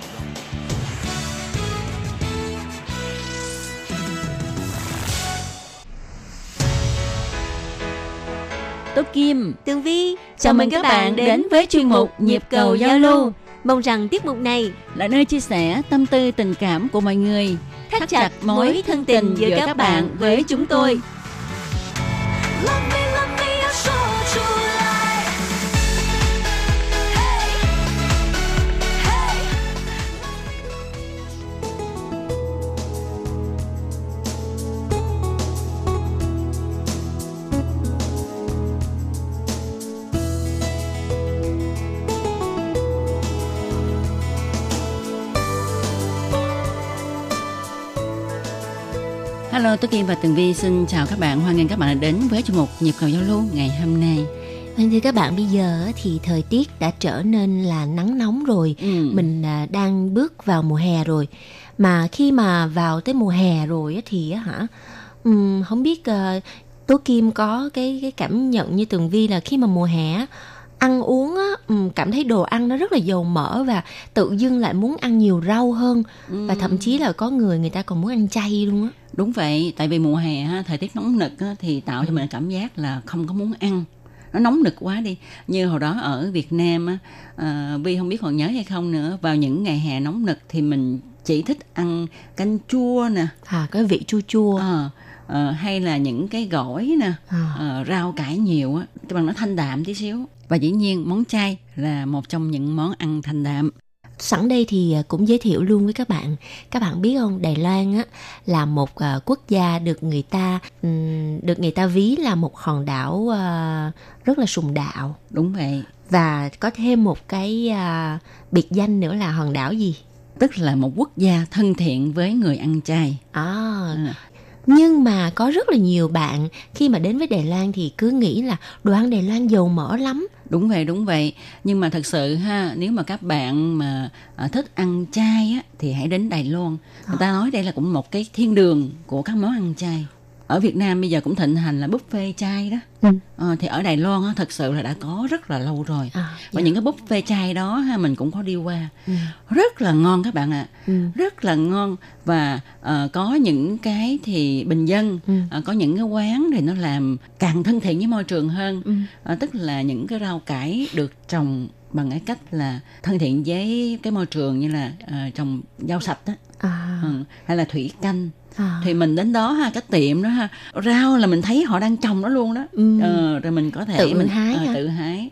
Tốt Kim, Tường Vi, chào mừng các bạn đến với chuyên mục Nhịp cầu giao lưu. Mong rằng tiết mục này là nơi chia sẻ tâm tư tình cảm của mọi người, thắt chặt mối thân tình giữa các bạn với chúng tôi. Hello, Tú Kim và Tường Vi xin chào các bạn. Hoan nghênh các bạn đã đến với chương mục Nhịp cầu giao lưu ngày hôm nay. Vâng, thưa các bạn, bây giờ thì thời tiết đã trở nên là nắng nóng rồi. Mình đang bước vào mùa hè rồi. Mà khi mà vào tới mùa hè rồi thì không biết Tú Kim có cái cảm nhận như Tường Vi là khi mà mùa hè ăn uống á, cảm thấy đồ ăn nó rất là dầu mỡ và tự dưng lại muốn ăn nhiều rau hơn. Và thậm chí là có người ta còn muốn ăn chay luôn á. Đúng vậy, tại vì mùa hè thời tiết nóng nực thì tạo cho mình cảm giác là không có muốn ăn, nó nóng nực quá đi. Như hồi đó ở Việt Nam, Vi không biết còn nhớ hay không nữa, vào những ngày hè nóng nực thì mình chỉ thích ăn canh chua nè, cái vị chua chua, hay là những cái gỏi nè, rau cải nhiều á, cho bằng nó thanh đạm tí xíu. Và dĩ nhiên món chay là một trong những món ăn thanh đạm. Sẵn đây thì cũng giới thiệu luôn với các bạn. Các bạn biết không, Đài Loan á, là một quốc gia được người ta ví là một hòn đảo rất là sùng đạo. Đúng vậy. Và có thêm một cái biệt danh nữa là hòn đảo gì? Tức là một quốc gia thân thiện với người ăn chay. Nhưng mà có rất là nhiều bạn khi mà đến với Đài Loan thì cứ nghĩ là đồ ăn Đài Loan dầu mỡ lắm. Đúng vậy. Nhưng mà thật sự ha, nếu mà các bạn mà thích ăn chay á, thì hãy đến Đài Loan. Người ta nói đây là cũng một cái thiên đường của các món ăn chay. Ở Việt Nam bây giờ cũng thịnh hành là buffet chay đó. Thì ở Đài Loan á, thật sự là đã có rất là lâu rồi. Và những cái buffet chay đó ha, mình cũng có đi qua. Rất là ngon các bạn ạ. Rất là ngon. Và có những cái thì bình dân, có những cái quán thì nó làm càng thân thiện với môi trường hơn. Tức là những cái rau cải được trồng bằng cái cách là thân thiện với cái môi trường, như là trồng rau sạch đó. Hay là thủy canh. Thì mình đến đó ha, cái tiệm đó ha, rau là mình thấy họ đang trồng nó luôn đó. Rồi mình có thể tự hái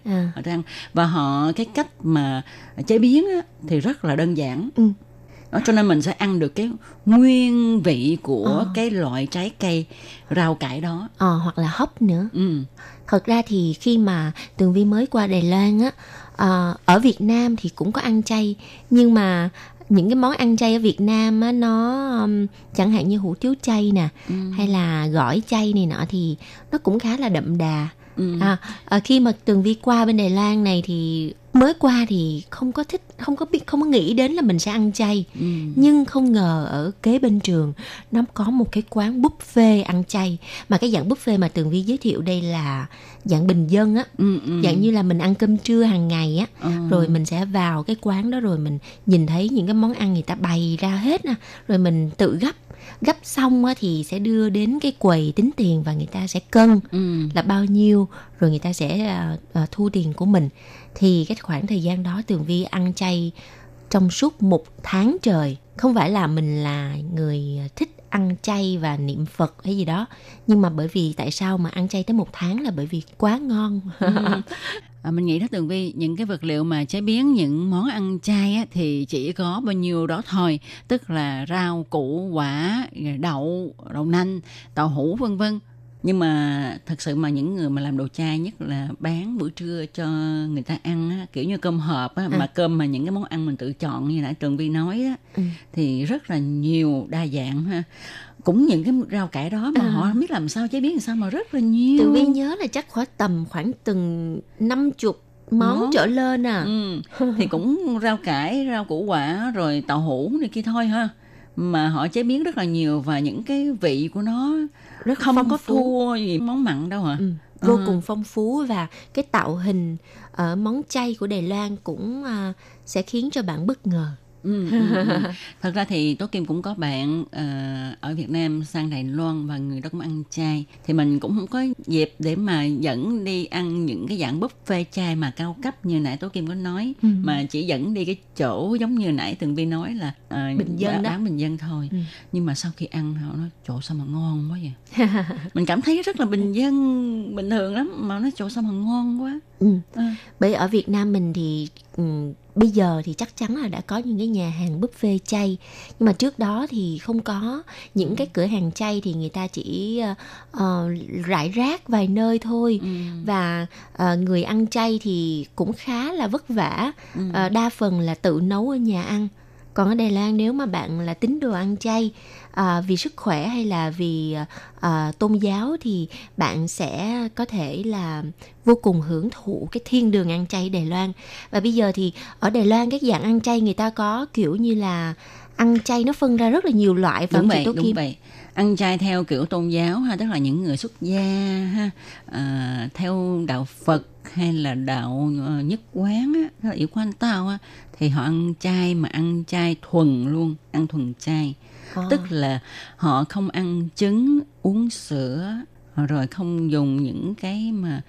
họ ăn. Và họ cái cách mà chế biến á, thì rất là đơn giản. Đó, cho nên mình sẽ ăn được cái nguyên vị của cái loại trái cây rau cải đó, hoặc là hấp nữa. Thật ra thì khi mà Tường Vi mới qua Đài Loan á, ở Việt Nam thì cũng có ăn chay, nhưng mà những cái món ăn chay ở Việt Nam á, nó chẳng hạn như hủ tiếu chay nè, hay là gỏi chay này nọ thì nó cũng khá là đậm đà. Khi mà Tường Vi qua bên Đài Loan này thì mới qua thì không có thích, không có nghĩ đến là mình sẽ ăn chay. Nhưng không ngờ ở kế bên trường nó có một cái quán buffet ăn chay, mà cái dạng buffet mà Tường Vi giới thiệu đây là dạng bình dân á, dạng như là mình ăn cơm trưa hàng ngày á, rồi mình sẽ vào cái quán đó rồi mình nhìn thấy những cái món ăn người ta bày ra hết nè, rồi mình tự gấp xong á thì sẽ đưa đến cái quầy tính tiền và người ta sẽ cân là bao nhiêu, rồi người ta sẽ thu tiền của mình. Thì cái khoảng thời gian đó Tường Vi ăn chay trong suốt 1 tháng trời. Không phải là mình là người thích ăn chay và niệm Phật hay gì đó, nhưng mà bởi vì tại sao mà ăn chay tới 1 tháng là bởi vì quá ngon. Mình nghĩ đó Tường Vi, những cái vật liệu mà chế biến những món ăn chay á, thì chỉ có bao nhiêu đó thôi, tức là rau, củ, quả, đậu nành, đậu hũ vân vân. Nhưng mà thật sự mà những người mà làm đồ chay, nhất là bán buổi trưa cho người ta ăn á, kiểu như cơm hộp á, mà cơm mà những cái món ăn mình tự chọn như nãy Tường Vi nói á, thì rất là nhiều, đa dạng ha. Cũng những cái rau cải đó mà họ không biết làm sao chế biến làm sao mà rất là nhiều. Tường Vi nhớ là chắc khoảng từng 50 món trở lên à. Thì cũng rau cải, rau củ quả, rồi tàu hũ này kia thôi ha, mà họ chế biến rất là nhiều và những cái vị của nó rất không có thua gì món mặn đâu hả? Vô cùng phong phú, và cái tạo hình ở món chay của Đài Loan cũng sẽ khiến cho bạn bất ngờ. Thật ra thì Tố Kim cũng có bạn ở Việt Nam sang Đài Loan và người đó cũng ăn chay, thì mình cũng không có dịp để mà dẫn đi ăn những cái dạng buffet chay mà cao cấp như nãy Tố Kim có nói, mà chỉ dẫn đi cái chỗ giống như nãy Tường Vi nói là bình dân, bán bình dân thôi. Nhưng mà sau khi ăn họ nói chỗ sao mà ngon quá vậy. Mình cảm thấy rất là bình dân bình thường lắm mà nói chỗ sao mà ngon quá. Bởi ở Việt Nam mình thì bây giờ thì chắc chắn là đã có những cái nhà hàng buffet chay, nhưng mà trước đó thì không có. Những cái cửa hàng chay thì người ta chỉ rải rác vài nơi thôi. Và người ăn chay thì cũng khá là vất vả, đa phần là tự nấu ở nhà ăn. Còn ở Đài Loan nếu mà bạn là tín đồ ăn chay vì sức khỏe hay là vì tôn giáo thì bạn sẽ có thể là vô cùng hưởng thụ cái thiên đường ăn chay Đài Loan. Và bây giờ thì ở Đài Loan các dạng ăn chay người ta có kiểu như là ăn chay nó phân ra rất là nhiều loại. Đúng vậy, đúng vậy. Ăn chay theo kiểu tôn giáo ha, tức là những người xuất gia ha, theo đạo Phật hay là đạo nhất quán á, đó là yếu quan tao á, thì họ ăn chay mà ăn chay thuần luôn, ăn thuần chay. Tức là họ không ăn trứng, uống sữa, rồi không dùng những cái mà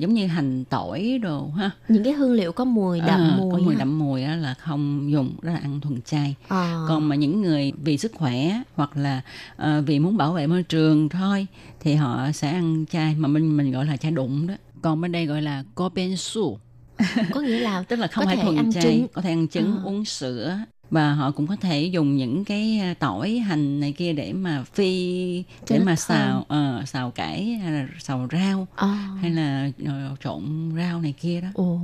giống như hành tỏi đồ ha, những cái hương liệu có mùi đậm mùi đó là không dùng, đó là ăn thuần chay. Còn mà những người vì sức khỏe hoặc là vì muốn bảo vệ môi trường thôi thì họ sẽ ăn chay mà mình gọi là chay đụng đó, còn bên đây gọi là gobensu, có nghĩa là tức là không phải thuần chay, có thể ăn trứng, uống sữa. Và họ cũng có thể dùng những cái tỏi, hành này kia để mà phi, để mà xào cải, hay là xào rau, hay là trộn rau này kia đó.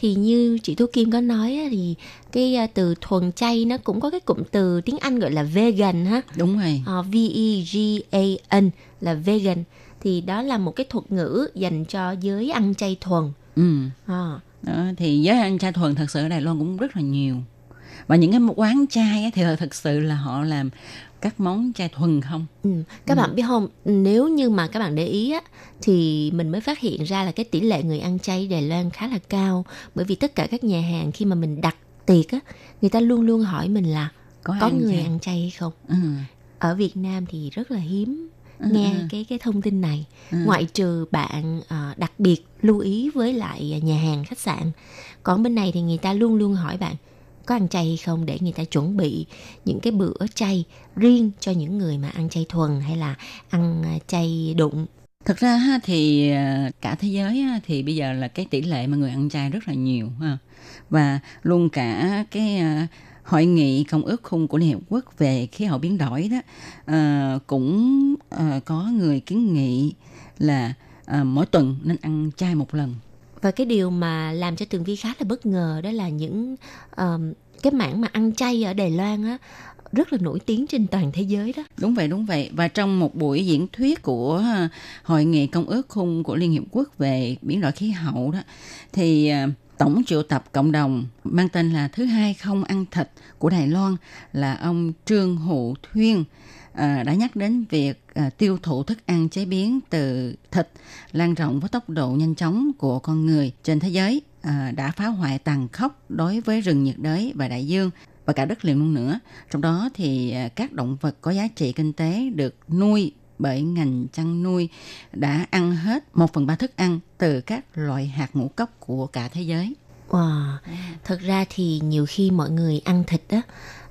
Thì như chị Thu Kim có nói thì cái từ thuần chay nó cũng có cái cụm từ tiếng Anh gọi là vegan ha. Đúng rồi. V-E-G-A-N là vegan. Thì đó là một cái thuật ngữ dành cho giới ăn chay thuần. Đó, thì giới ăn chay thuần thật sự ở Đài Loan cũng rất là nhiều. Và những cái quán chay thì thật sự là họ làm các món chay thuần không? Các bạn biết không, nếu như mà các bạn để ý á, thì mình mới phát hiện ra là cái tỷ lệ người ăn chay Đài Loan khá là cao. Bởi vì tất cả các nhà hàng khi mà mình đặt tiệc á, người ta luôn luôn hỏi mình là có người ăn chay hay không? Ở Việt Nam thì rất là hiếm nghe cái thông tin này, ngoại trừ bạn đặc biệt lưu ý với lại nhà hàng, khách sạn. Còn bên này thì người ta luôn luôn hỏi bạn có ăn chay hay không, để người ta chuẩn bị những cái bữa chay riêng cho những người mà ăn chay thuần hay là ăn chay đụng. Thật ra ha, thì cả thế giới ha, thì bây giờ là cái tỷ lệ mà người ăn chay rất là nhiều ha. Và luôn cả cái Hội nghị Công ước Khung của Liên Hiệp Quốc về khí hậu biến đổi đó cũng có người kiến nghị là mỗi tuần nên ăn chay một lần. Và cái điều mà làm cho Tường Vi khá là bất ngờ đó là những cái mảng mà ăn chay ở Đài Loan á, rất là nổi tiếng trên toàn thế giới đó. Đúng vậy, đúng vậy. Và trong một buổi diễn thuyết của Hội nghị Công ước Khung của Liên Hiệp Quốc về biến đổi khí hậu đó, thì tổng triệu tập cộng đồng mang tên là Thứ Hai Không Ăn Thịt của Đài Loan là ông Trương Hữu Thuyên đã nhắc đến việc tiêu thụ thức ăn chế biến từ thịt lan rộng với tốc độ nhanh chóng của con người trên thế giới, đã phá hoại tàn khốc đối với rừng nhiệt đới và đại dương và cả đất liền luôn nữa. Trong đó thì các động vật có giá trị kinh tế được nuôi bởi ngành chăn nuôi đã ăn hết 1/3 thức ăn từ các loại hạt ngũ cốc của cả thế giới. Wow, thật ra thì nhiều khi mọi người ăn thịt á,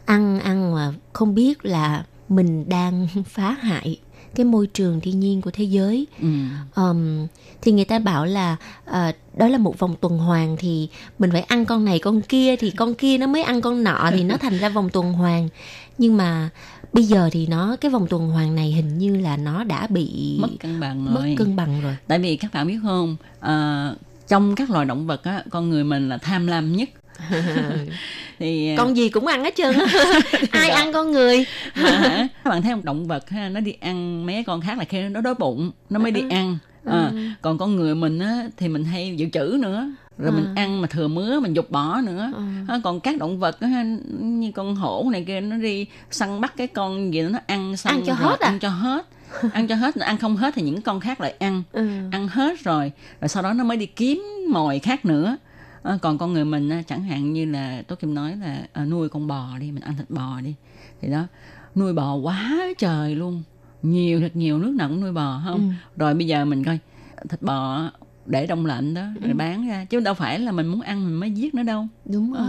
ăn mà không biết là mình đang phá hại cái môi trường thiên nhiên của thế giới. Thì người ta bảo là đó là một vòng tuần hoàn, thì mình phải ăn con này con kia thì con kia nó mới ăn con nọ, thì nó thành ra vòng tuần hoàn. Nhưng mà bây giờ thì cái vòng tuần hoàn này hình như là nó đã bị mất cân bằng rồi. Tại vì các bạn biết không, trong các loài động vật á, con người mình là tham lam nhất. Thì con gì cũng ăn hết trơn. Ai đó. Ăn con người mà, các bạn thấy không, động vật ha, nó đi ăn mấy con khác là khi nó đói bụng nó mới đi ăn. Còn con người mình á, thì mình hay dự trữ nữa, rồi mình ăn mà thừa mứa mình dục bỏ nữa. Còn các động vật á, như con hổ này kia, nó đi săn bắt cái con gì nó ăn xong ăn cho hết, nó ăn không hết thì những con khác lại ăn. Ăn hết rồi sau đó nó mới đi kiếm mồi khác nữa. Còn con người mình chẳng hạn như là Tố Kim nói là nuôi con bò đi, mình ăn thịt bò đi, thì đó, nuôi bò quá trời luôn, nhiều thật nhiều, nước nào cũng nuôi bò không. Rồi bây giờ mình coi thịt bò để đông lạnh đó rồi bán ra, chứ đâu phải là mình muốn ăn mình mới giết nó đâu. Đúng rồi,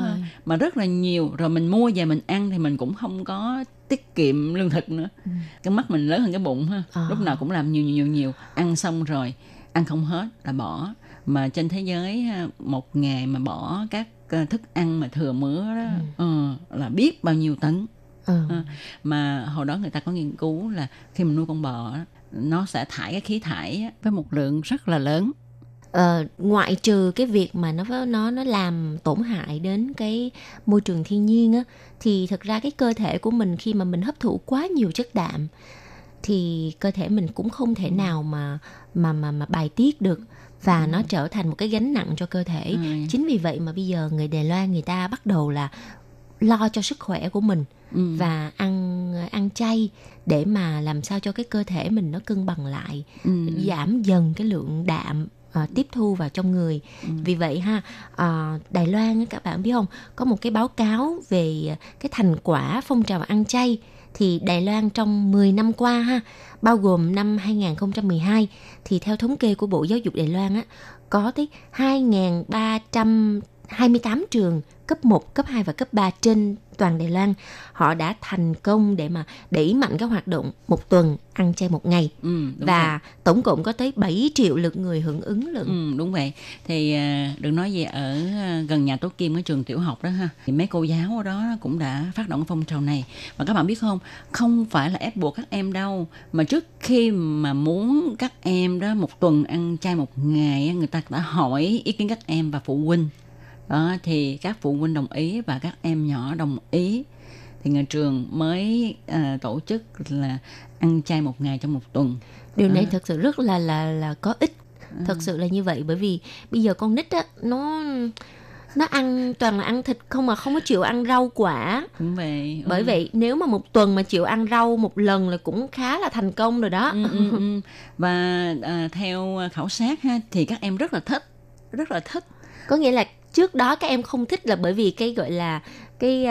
mà rất là nhiều, rồi mình mua về mình ăn thì mình cũng không có tiết kiệm lương thực nữa. Cái mắt mình lớn hơn cái bụng ha, lúc nào cũng làm nhiều, ăn xong rồi ăn không hết là bỏ. Mà trên thế giới một ngày mà bỏ các thức ăn mà thừa mứa đó, là biết bao nhiêu tấn. Mà hồi đó người ta có nghiên cứu là khi mình nuôi con bò nó sẽ thải cái khí thải với một lượng rất là lớn. Ngoại trừ cái việc mà nó làm tổn hại đến cái môi trường thiên nhiên á, thì thật ra cái cơ thể của mình khi mà mình hấp thụ quá nhiều chất đạm thì cơ thể mình cũng không thể nào mà bài tiết được, và nó trở thành một cái gánh nặng cho cơ thể. Chính vì vậy mà bây giờ người Đài Loan người ta bắt đầu là lo cho sức khỏe của mình và ăn chay để mà làm sao cho cái cơ thể mình nó cân bằng lại, giảm dần cái lượng đạm tiếp thu vào trong người. Vì vậy ha, Đài Loan các bạn biết không, có một cái báo cáo về cái thành quả phong trào ăn chay. Thì Đài Loan trong 10 năm qua ha, bao gồm năm 2012, thì theo thống kê của Bộ Giáo dục Đài Loan á, có tới 2.328 trường cấp 1, cấp 2 và cấp 3 trên toàn Đài Loan, họ đã thành công để mà đẩy mạnh cái hoạt động một tuần ăn chay một ngày. Và vậy, tổng cộng có tới 7 triệu lượt người hưởng ứng lượt. Đúng vậy. Thì đừng nói gì, ở gần nhà Tố Kim, ở trường tiểu học đó ha, thì mấy cô giáo ở đó cũng đã phát động phong trào này. Và các bạn biết không, không phải là ép buộc các em đâu, mà trước khi mà muốn các em đó một tuần ăn chay một ngày, người ta đã hỏi ý kiến các em và phụ huynh. Đó, thì các phụ huynh đồng ý và các em nhỏ đồng ý, thì nhà trường mới tổ chức là ăn chay một ngày trong một tuần. Điều này thật sự rất là có ích, thật sự là như vậy. Bởi vì bây giờ con nít á, nó ăn toàn là ăn thịt không, mà không có chịu ăn rau quả. Đúng vậy. Bởi vậy nếu mà một tuần mà chịu ăn rau một lần là cũng khá là thành công rồi đó. Và theo khảo sát ha, thì các em rất là thích. Có nghĩa là trước đó các em không thích là bởi vì cái gọi là cái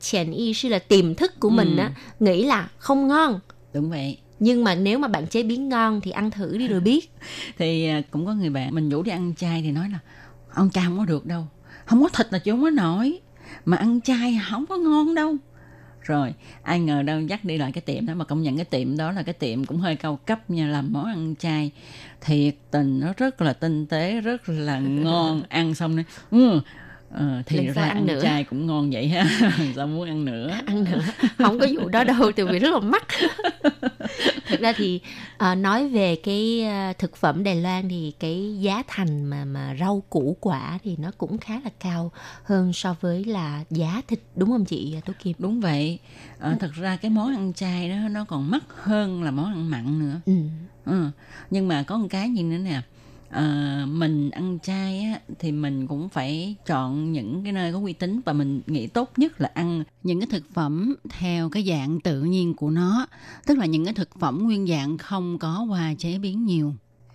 chèn y sư, là tiềm thức của mình á, nghĩ là không ngon. Đúng vậy. Nhưng mà nếu mà bạn chế biến ngon thì ăn thử đi rồi biết. Thì cũng có người bạn mình rủ đi ăn chay thì nói là ăn chay không có được đâu, không có thịt là chứ không có nổi, mà ăn chay không có ngon đâu. Rồi ai ngờ đâu dắt đi lại cái tiệm đó, mà công nhận cái tiệm đó là cái tiệm cũng hơi cao cấp nha, làm món ăn chay thiệt tình, nó rất là tinh tế, rất là ngon. Ăn xong đấy thì ra ăn chay cũng ngon vậy ha. Sao muốn ăn nữa không có vụ đó đâu, từ vì rất là mắc. Thực ra thì nói về cái thực phẩm Đài Loan thì cái giá thành mà rau củ quả thì nó cũng khá là cao hơn so với là giá thịt, đúng không chị Tố Kim? Đúng vậy. Thật ra cái món ăn chay đó nó còn mắc hơn là món ăn mặn nữa. Ừ. Ừ. Nhưng mà có một cái gì nữa nè. Mình ăn chay á, thì mình cũng phải chọn những cái nơi có uy tín, và mình nghĩ tốt nhất là ăn những cái thực phẩm theo cái dạng tự nhiên của nó, tức là những cái thực phẩm nguyên dạng không có qua chế biến nhiều.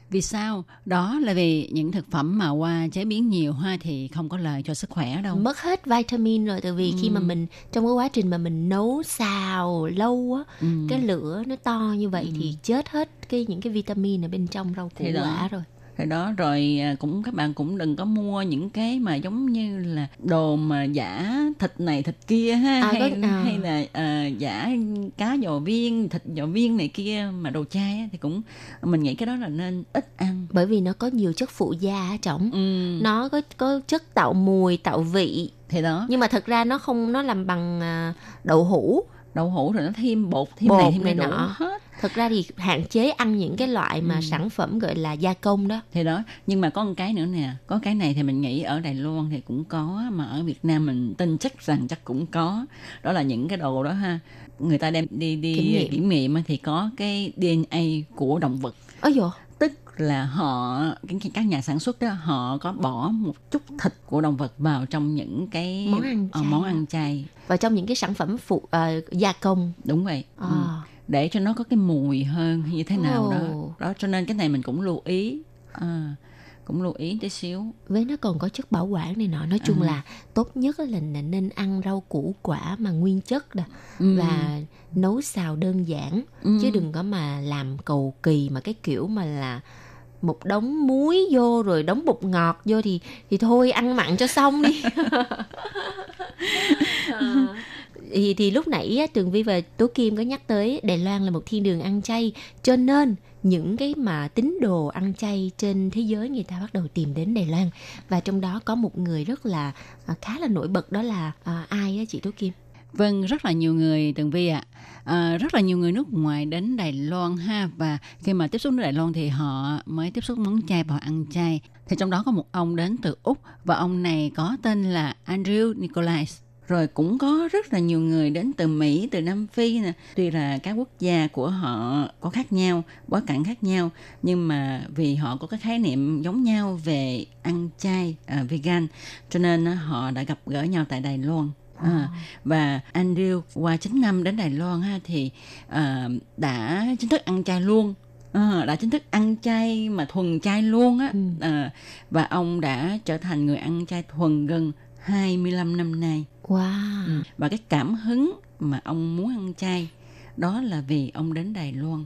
Vì sao? Đó là vì những thực phẩm mà qua chế biến nhiều ha thì không có lợi cho sức khỏe đâu. Mất hết vitamin rồi, tại vì khi mà mình trong cái quá trình mà mình nấu xào lâu á, cái lửa nó to như vậy thì chết hết những cái vitamin ở bên trong rau củ quả rồi. Thì đó, rồi cũng các bạn cũng đừng có mua những cái mà giống như là đồ mà giả thịt này thịt kia ha, hay là giả cá giò viên, thịt giò viên này kia, mà đồ chay thì cũng mình nghĩ cái đó là nên ít ăn, bởi vì nó có nhiều chất phụ gia ở trong. Nó có chất tạo mùi, tạo vị thì đó, nhưng mà thật ra nó không, nó làm bằng đậu hũ rồi nó thêm bột, thêm này nọ hết. Thật ra thì hạn chế ăn những cái loại mà sản phẩm gọi là gia công đó. Thì đó, nhưng mà có một cái nữa nè, có cái này thì mình nghĩ ở Đài Loan thì cũng có, mà ở Việt Nam mình tin chắc rằng chắc cũng có. Đó là những cái đồ đó ha, người ta đem đi kiểm nghiệm thì có cái DNA của động vật. Tức là họ, các nhà sản xuất đó, họ có bỏ một chút thịt của động vật vào trong những cái món ăn chay. Và trong những cái sản phẩm gia công. Đúng vậy. Để cho nó có cái mùi hơn như thế nào đó. Đó, cho nên cái này mình cũng lưu ý. Cũng lưu ý tí xíu. Với nó còn có chất bảo quản này nọ. Nói chung là tốt nhất là nên ăn rau củ quả mà nguyên chất đó. Và nấu xào đơn giản. Chứ đừng có mà làm cầu kỳ, mà cái kiểu mà là một đống muối vô rồi đống bột ngọt vô thì thôi ăn mặn cho xong đi. Thì lúc nãy Tường Vi và Tố Kim có nhắc tới Đài Loan là một thiên đường ăn chay, cho nên những cái mà tín đồ ăn chay trên thế giới người ta bắt đầu tìm đến Đài Loan, và trong đó có một người rất là khá là nổi bật, đó là ai á chị Tố Kim? Vâng, rất là nhiều người, Tường Vi ạ. Rất là nhiều người nước ngoài đến Đài Loan ha, và khi mà tiếp xúc với Đài Loan thì họ mới tiếp xúc món chay và họ ăn chay. Thì trong đó có một ông đến từ Úc, và ông này có tên là Andrew Nicolas. Rồi cũng có rất là nhiều người đến từ Mỹ, từ Nam Phi nè. Tuy là các quốc gia của họ có khác nhau, bối cảnh khác nhau, nhưng mà vì họ có cái khái niệm giống nhau về ăn chay, vegan, cho nên họ đã gặp gỡ nhau tại Đài Loan. Và Andrew qua 9 năm đến Đài Loan ha, thì đã chính thức ăn chay luôn. Đã chính thức ăn chay mà thuần chay luôn á. Và ông đã trở thành người ăn chay thuần gần 25 năm nay. Và cái cảm hứng mà ông muốn ăn chay đó là vì ông đến Đài Loan.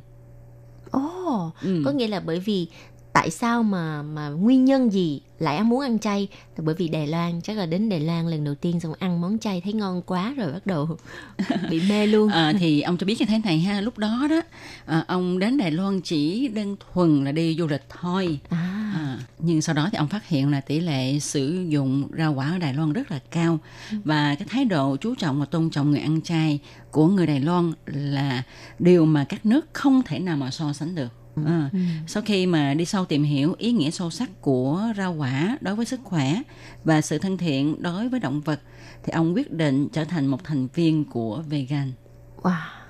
Có nghĩa là bởi vì tại sao mà nguyên nhân gì lại muốn ăn chay? Là bởi vì Đài Loan, chắc là đến Đài Loan lần đầu tiên xong ăn món chay thấy ngon quá rồi bắt đầu bị mê luôn. Thì ông cho biết như thế này ha, lúc đó đó ông đến Đài Loan chỉ đơn thuần là đi du lịch thôi. Nhưng sau đó thì ông phát hiện là tỷ lệ sử dụng rau quả ở Đài Loan rất là cao, và cái thái độ chú trọng và tôn trọng người ăn chay của người Đài Loan là điều mà các nước không thể nào mà so sánh được. Sau khi mà đi sâu tìm hiểu ý nghĩa sâu sắc của rau quả đối với sức khỏe và sự thân thiện đối với động vật, thì ông quyết định trở thành một thành viên của vegan.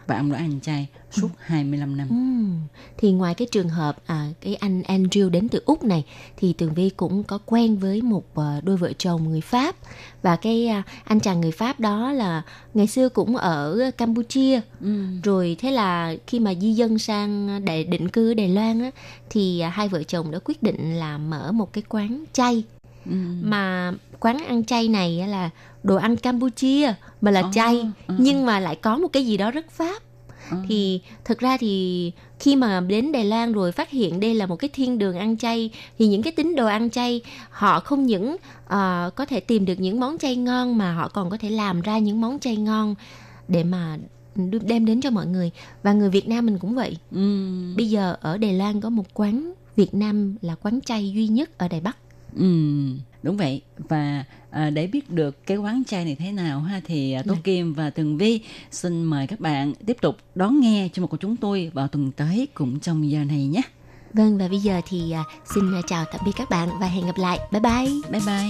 Và ông đã ăn chay suốt 25 năm. Thì ngoài cái trường hợp cái anh Andrew đến từ Úc này, thì Tường Vi cũng có quen với một đôi vợ chồng người Pháp. Và cái anh chàng người Pháp đó là ngày xưa cũng ở Campuchia. Rồi thế là khi mà di dân sang định cư Đài Loan á, thì hai vợ chồng đã quyết định là mở một cái quán chay. Mà quán ăn chay này là đồ ăn Campuchia mà là chay, nhưng mà lại có một cái gì đó rất Pháp. Thì thực ra thì khi mà đến Đài Loan rồi phát hiện đây là một cái thiên đường ăn chay, thì những cái tín đồ ăn chay họ không những có thể tìm được những món chay ngon, mà họ còn có thể làm ra những món chay ngon để mà đem đến cho mọi người. Và người Việt Nam mình cũng vậy. Bây giờ ở Đài Loan có một quán Việt Nam là quán chay duy nhất ở Đài Bắc. Đúng vậy. Và để biết được cái quán chai này thế nào ha, thì Tố Kim và Tường Vi xin mời các bạn tiếp tục đón nghe chương mục của chúng tôi vào tuần tới cũng trong giờ này nhé. Vâng, và bây giờ thì xin chào tạm biệt các bạn và hẹn gặp lại. Bye bye. Bye bye.